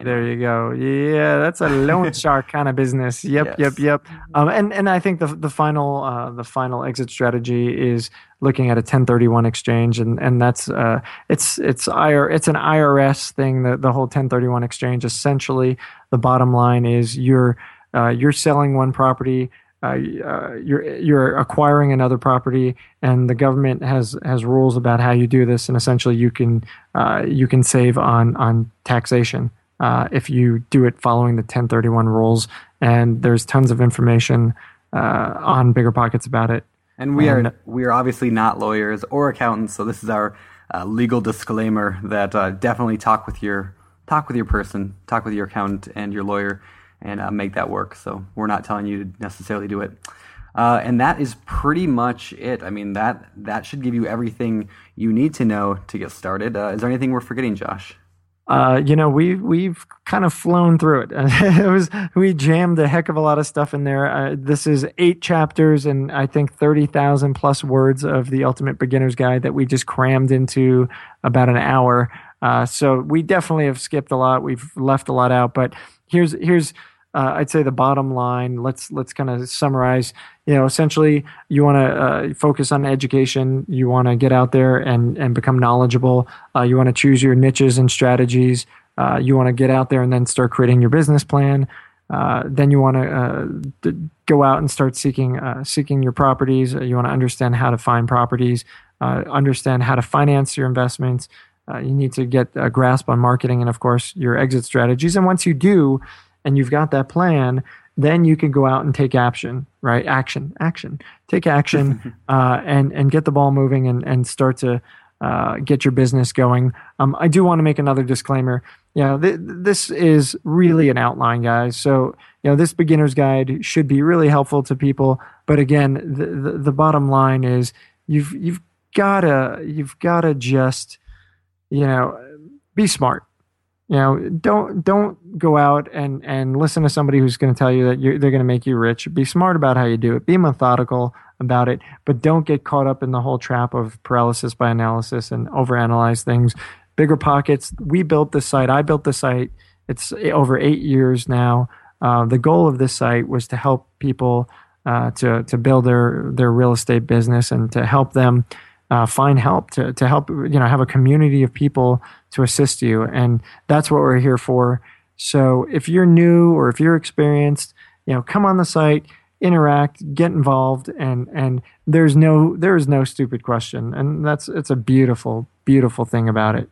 There you go. Yeah, that's a loan shark kind of business. Yep, yes. yep, yep. Um, and and I think the the final uh, the final exit strategy is looking at a ten thirty-one exchange, and and that's uh it's it's I R it's an I R S thing. The the whole ten thirty-one exchange. Essentially, the bottom line is you're uh, you're selling one property. Uh, uh, you're you're acquiring another property, and the government has has rules about how you do this. And essentially, you can uh, you can save on on taxation. Uh, if you do it following the ten thirty-one rules, and there's tons of information uh, on BiggerPockets about it. And we and, are we are obviously not lawyers or accountants, so this is our uh, legal disclaimer that uh, definitely talk with your talk with your person, talk with your accountant and your lawyer, and uh, make that work. So we're not telling you to necessarily do it. Uh, and that is pretty much it. I mean that that should give you everything you need to know to get started. Uh, is there anything we're forgetting, Josh? uh, you know, we we've kind of flown through it. It was we jammed a heck of a lot of stuff in there. Uh, this is eight chapters and I think thirty thousand plus words of the Ultimate Beginner's Guide that we just crammed into about an hour. Uh, so we definitely have skipped a lot. We've left a lot out, but here's here's uh, I'd say the bottom line. Let's let's kind of summarize. You know, essentially, you want to uh, focus on education. You want to get out there and and become knowledgeable. Uh, you want to choose your niches and strategies. Uh, you want to get out there and then start creating your business plan. Uh, then you want to uh, d- go out and start seeking uh, seeking your properties. Uh, you want to understand how to find properties. Uh, understand how to finance your investments. Uh, you need to get a grasp on marketing and, of course, your exit strategies. And once you do and you've got that plan, then you can go out and take action, right? Action, action. Take action uh, and, and get the ball moving and, and start to uh, get your business going. Um, I do want to make another disclaimer. You know, th- this is really an outline, guys. So, you know, this beginner's guide should be really helpful to people. But again, the, the, the bottom line is you've you've gotta you've gotta just... You know, be smart. You know, don't don't go out and, and listen to somebody who's going to tell you that you're, they're going to make you rich. Be smart about how you do it. Be methodical about it, but don't get caught up in the whole trap of paralysis by analysis and overanalyze things. BiggerPockets, we built this site. I built this site. It's over eight years now. Uh, the goal of this site was to help people uh, to to build their their real estate business and to help them. Uh, find help to to help you know have a community of people to assist you, and that's what we're here for. So if you're new or if you're experienced, you know, come on the site, interact, get involved, and and there's no there is no stupid question, and that's it's a beautiful beautiful thing about it.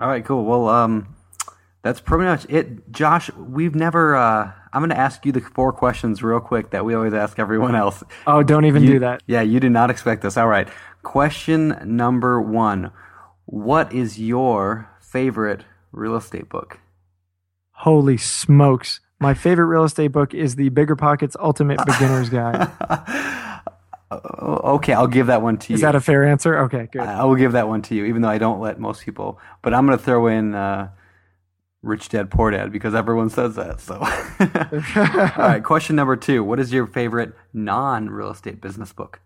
All right, cool. Well, um, that's pretty much it, Josh. We've never. Uh... I'm going to ask you the four questions real quick that we always ask everyone else. Oh, don't even you, do that. Yeah, you did not expect this. All right. Question number one. What is your favorite real estate book? Holy smokes. My favorite real estate book is the BiggerPockets Ultimate Beginner's Guide. Okay, I'll give that one to you. Is that a fair answer? Okay, good. I will give that one to you, even though I don't let most people. But I'm going to throw in... Uh, Rich Dad, Poor Dad, because everyone says that. So, all right. Question number two: what is your favorite non-real estate business book?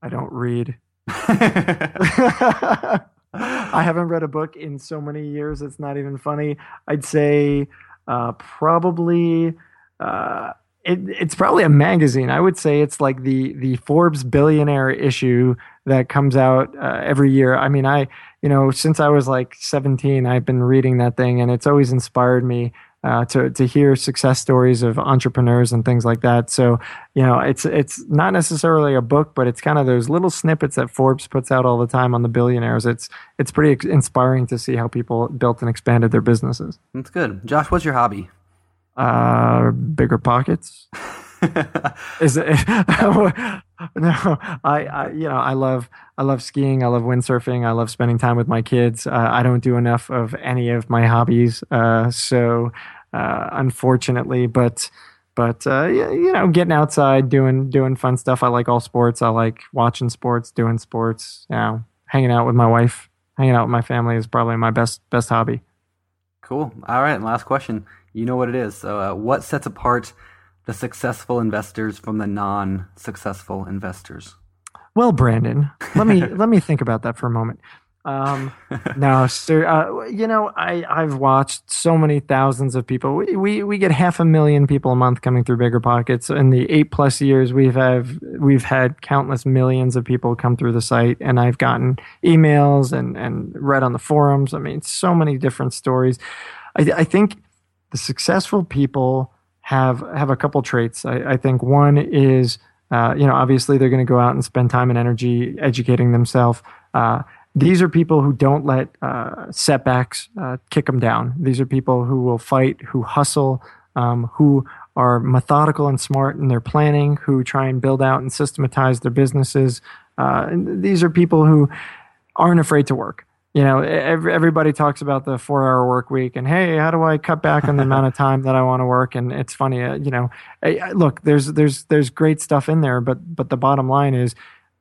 I don't read. I haven't read a book in so many years. It's not even funny. I'd say uh, probably uh, it, it's probably a magazine. I would say it's like the the Forbes Billionaire issue that comes out uh, every year. I mean, I. You know, since I was like seventeen, I've been reading that thing, and it's always inspired me uh, to to hear success stories of entrepreneurs and things like that. So, you know, it's it's not necessarily a book, but it's kind of those little snippets that Forbes puts out all the time on the billionaires. It's it's pretty inspiring to see how people built and expanded their businesses. That's good, Josh. What's your hobby? Uh, BiggerPockets. Is it? No, I, I, you know, I love, I love skiing. I love windsurfing. I love spending time with my kids. Uh, I don't do enough of any of my hobbies. Uh, so, uh, unfortunately, but, but, uh, you know, getting outside, doing, doing fun stuff. I like all sports. I like watching sports, doing sports, you know, hanging out with my wife, hanging out with my family is probably my best, best hobby. Cool. All right. And last question, you know what it is. So, uh, what sets apart the successful investors from the non-successful investors? Well, Brandon, let me let me think about that for a moment. Um, no, sir, uh, you know, I, I've watched so many thousands of people. We, we we get half a million people a month coming through BiggerPockets. In the eight plus years, we've have we've had countless millions of people come through the site, and I've gotten emails and and read on the forums. I mean, so many different stories. I, I think the successful people have have a couple traits. I, I think one is, uh, you know, obviously they're going to go out and spend time and energy educating themselves. Uh, these are people who don't let uh, setbacks uh, kick them down. These are people who will fight, who hustle, um, who are methodical and smart in their planning, who try and build out and systematize their businesses. Uh, and these are people who aren't afraid to work. You know, every, everybody talks about the four-hour work week and, hey, how do I cut back on the amount of time that I want to work? And it's funny, uh, you know, uh, look, there's there's there's great stuff in there, but but the bottom line is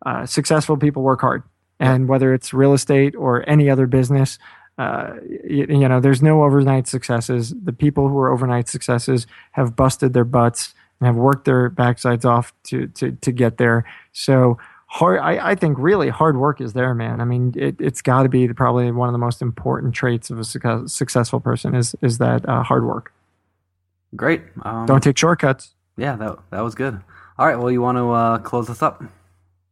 uh, successful people work hard. And whether it's real estate or any other business, Uh, you, you know, there's no overnight successes. The people who are overnight successes have busted their butts and have worked their backsides off to to to get there. So hard, I, I think really hard work is there, man. I mean, it, it's got to be the, probably one of the most important traits of a success, successful person is is that uh, hard work. Great. Um, Don't take shortcuts. Yeah, that that was good. All right. Well, you want to uh, close us up?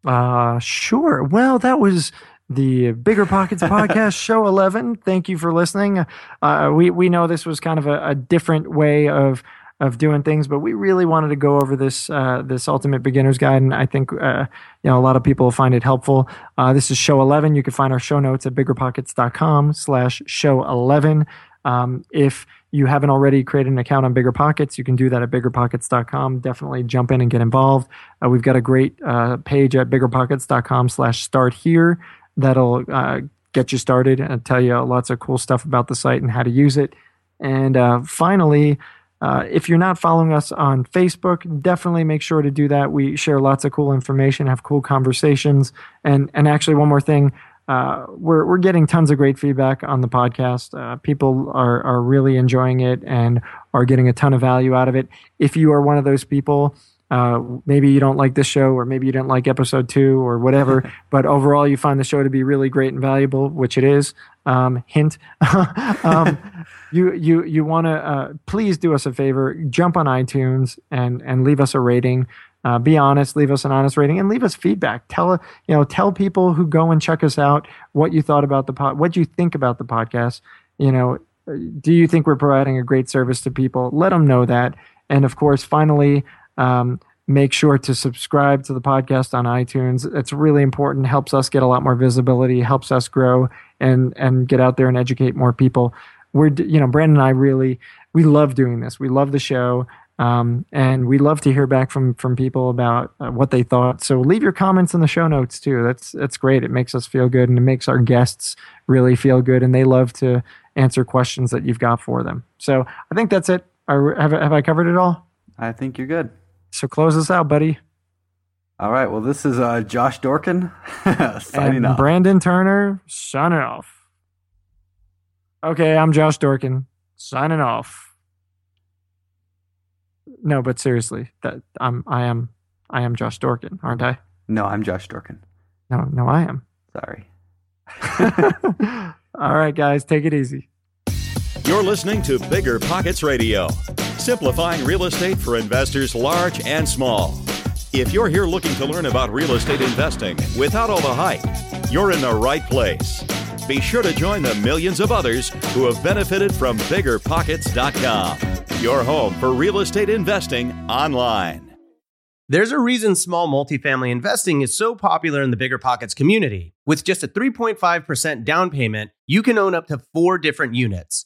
Uh, sure. Well, that was the BiggerPockets podcast, show eleven. Thank you for listening. Uh, we we know this was kind of a, a different way of of doing things, but we really wanted to go over this uh, this Ultimate Beginner's Guide, and I think uh, you know a lot of people find it helpful. Uh, this is show eleven. You can find our show notes at biggerpockets dot com slash show eleven. Um, if you haven't already created an account on BiggerPockets, you can do that at biggerpockets dot com. Definitely jump in and get involved. Uh, we've got a great uh, page at biggerpockets dot com slash start here. That'll uh, get you started and tell you lots of cool stuff about the site and how to use it. And uh, finally, uh, if you're not following us on Facebook, definitely make sure to do that. We share lots of cool information, have cool conversations. And and actually, one more thing. Uh, we're we're getting tons of great feedback on the podcast. Uh, people are are really enjoying it and are getting a ton of value out of it. If you are one of those people, uh, maybe you don't like this show, or maybe you didn't like episode two, or whatever. But overall, you find the show to be really great and valuable, which it is. Um, hint: um, you you you want to uh, please do us a favor, jump on iTunes and and leave us a rating. Uh, be honest, leave us an honest rating, and leave us feedback. Tell you know, tell people who go and check us out what you thought about the pod, what you think about the podcast. You know, do you think we're providing a great service to people? Let them know that. And of course, finally, um, make sure to subscribe to the podcast on iTunes. It's really important. Helps us get a lot more visibility. Helps us grow and and get out there and educate more people. We're you know, Brandon and I really we love doing this. We love the show. Um, and we love to hear back from, from people about uh, what they thought. So leave your comments in the show notes too. That's, that's great. It makes us feel good, and it makes our guests really feel good. And they love to answer questions that you've got for them. So I think that's it. Are, have, have I covered it all? I think you're good. So close us out, buddy. All right. Well, this is uh, Josh Dorkin signing and off. Brandon Turner signing off. Okay. I'm Josh Dorkin signing off. No, but seriously, that I'm I am I am Josh Dorkin, aren't I? No, I'm Josh Dorkin. No, no, I am. Sorry. All right, guys, take it easy. You're listening to Bigger Pockets Radio, simplifying real estate for investors large and small. If you're here looking to learn about real estate investing without all the hype, you're in the right place. Be sure to join the millions of others who have benefited from bigger pockets dot com, your home for real estate investing online. There's a reason small multifamily investing is so popular in the BiggerPockets community. With just a three point five percent down payment, you can own up to four different units.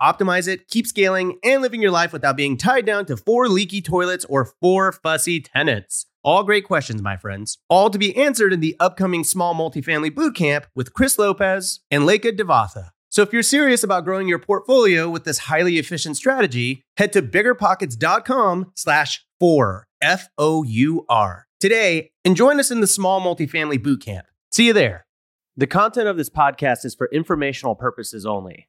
optimize it, keep scaling, and living your life without being tied down to four leaky toilets or four fussy tenants? All great questions, my friends. All to be answered in the upcoming Small Multifamily Bootcamp with Chris Lopez and Lekha Devatha. So if you're serious about growing your portfolio with this highly efficient strategy, head to biggerpockets dot com slash four, F O U R, today, and join us in the Small Multifamily Bootcamp. See you there. The content of this podcast is for informational purposes only.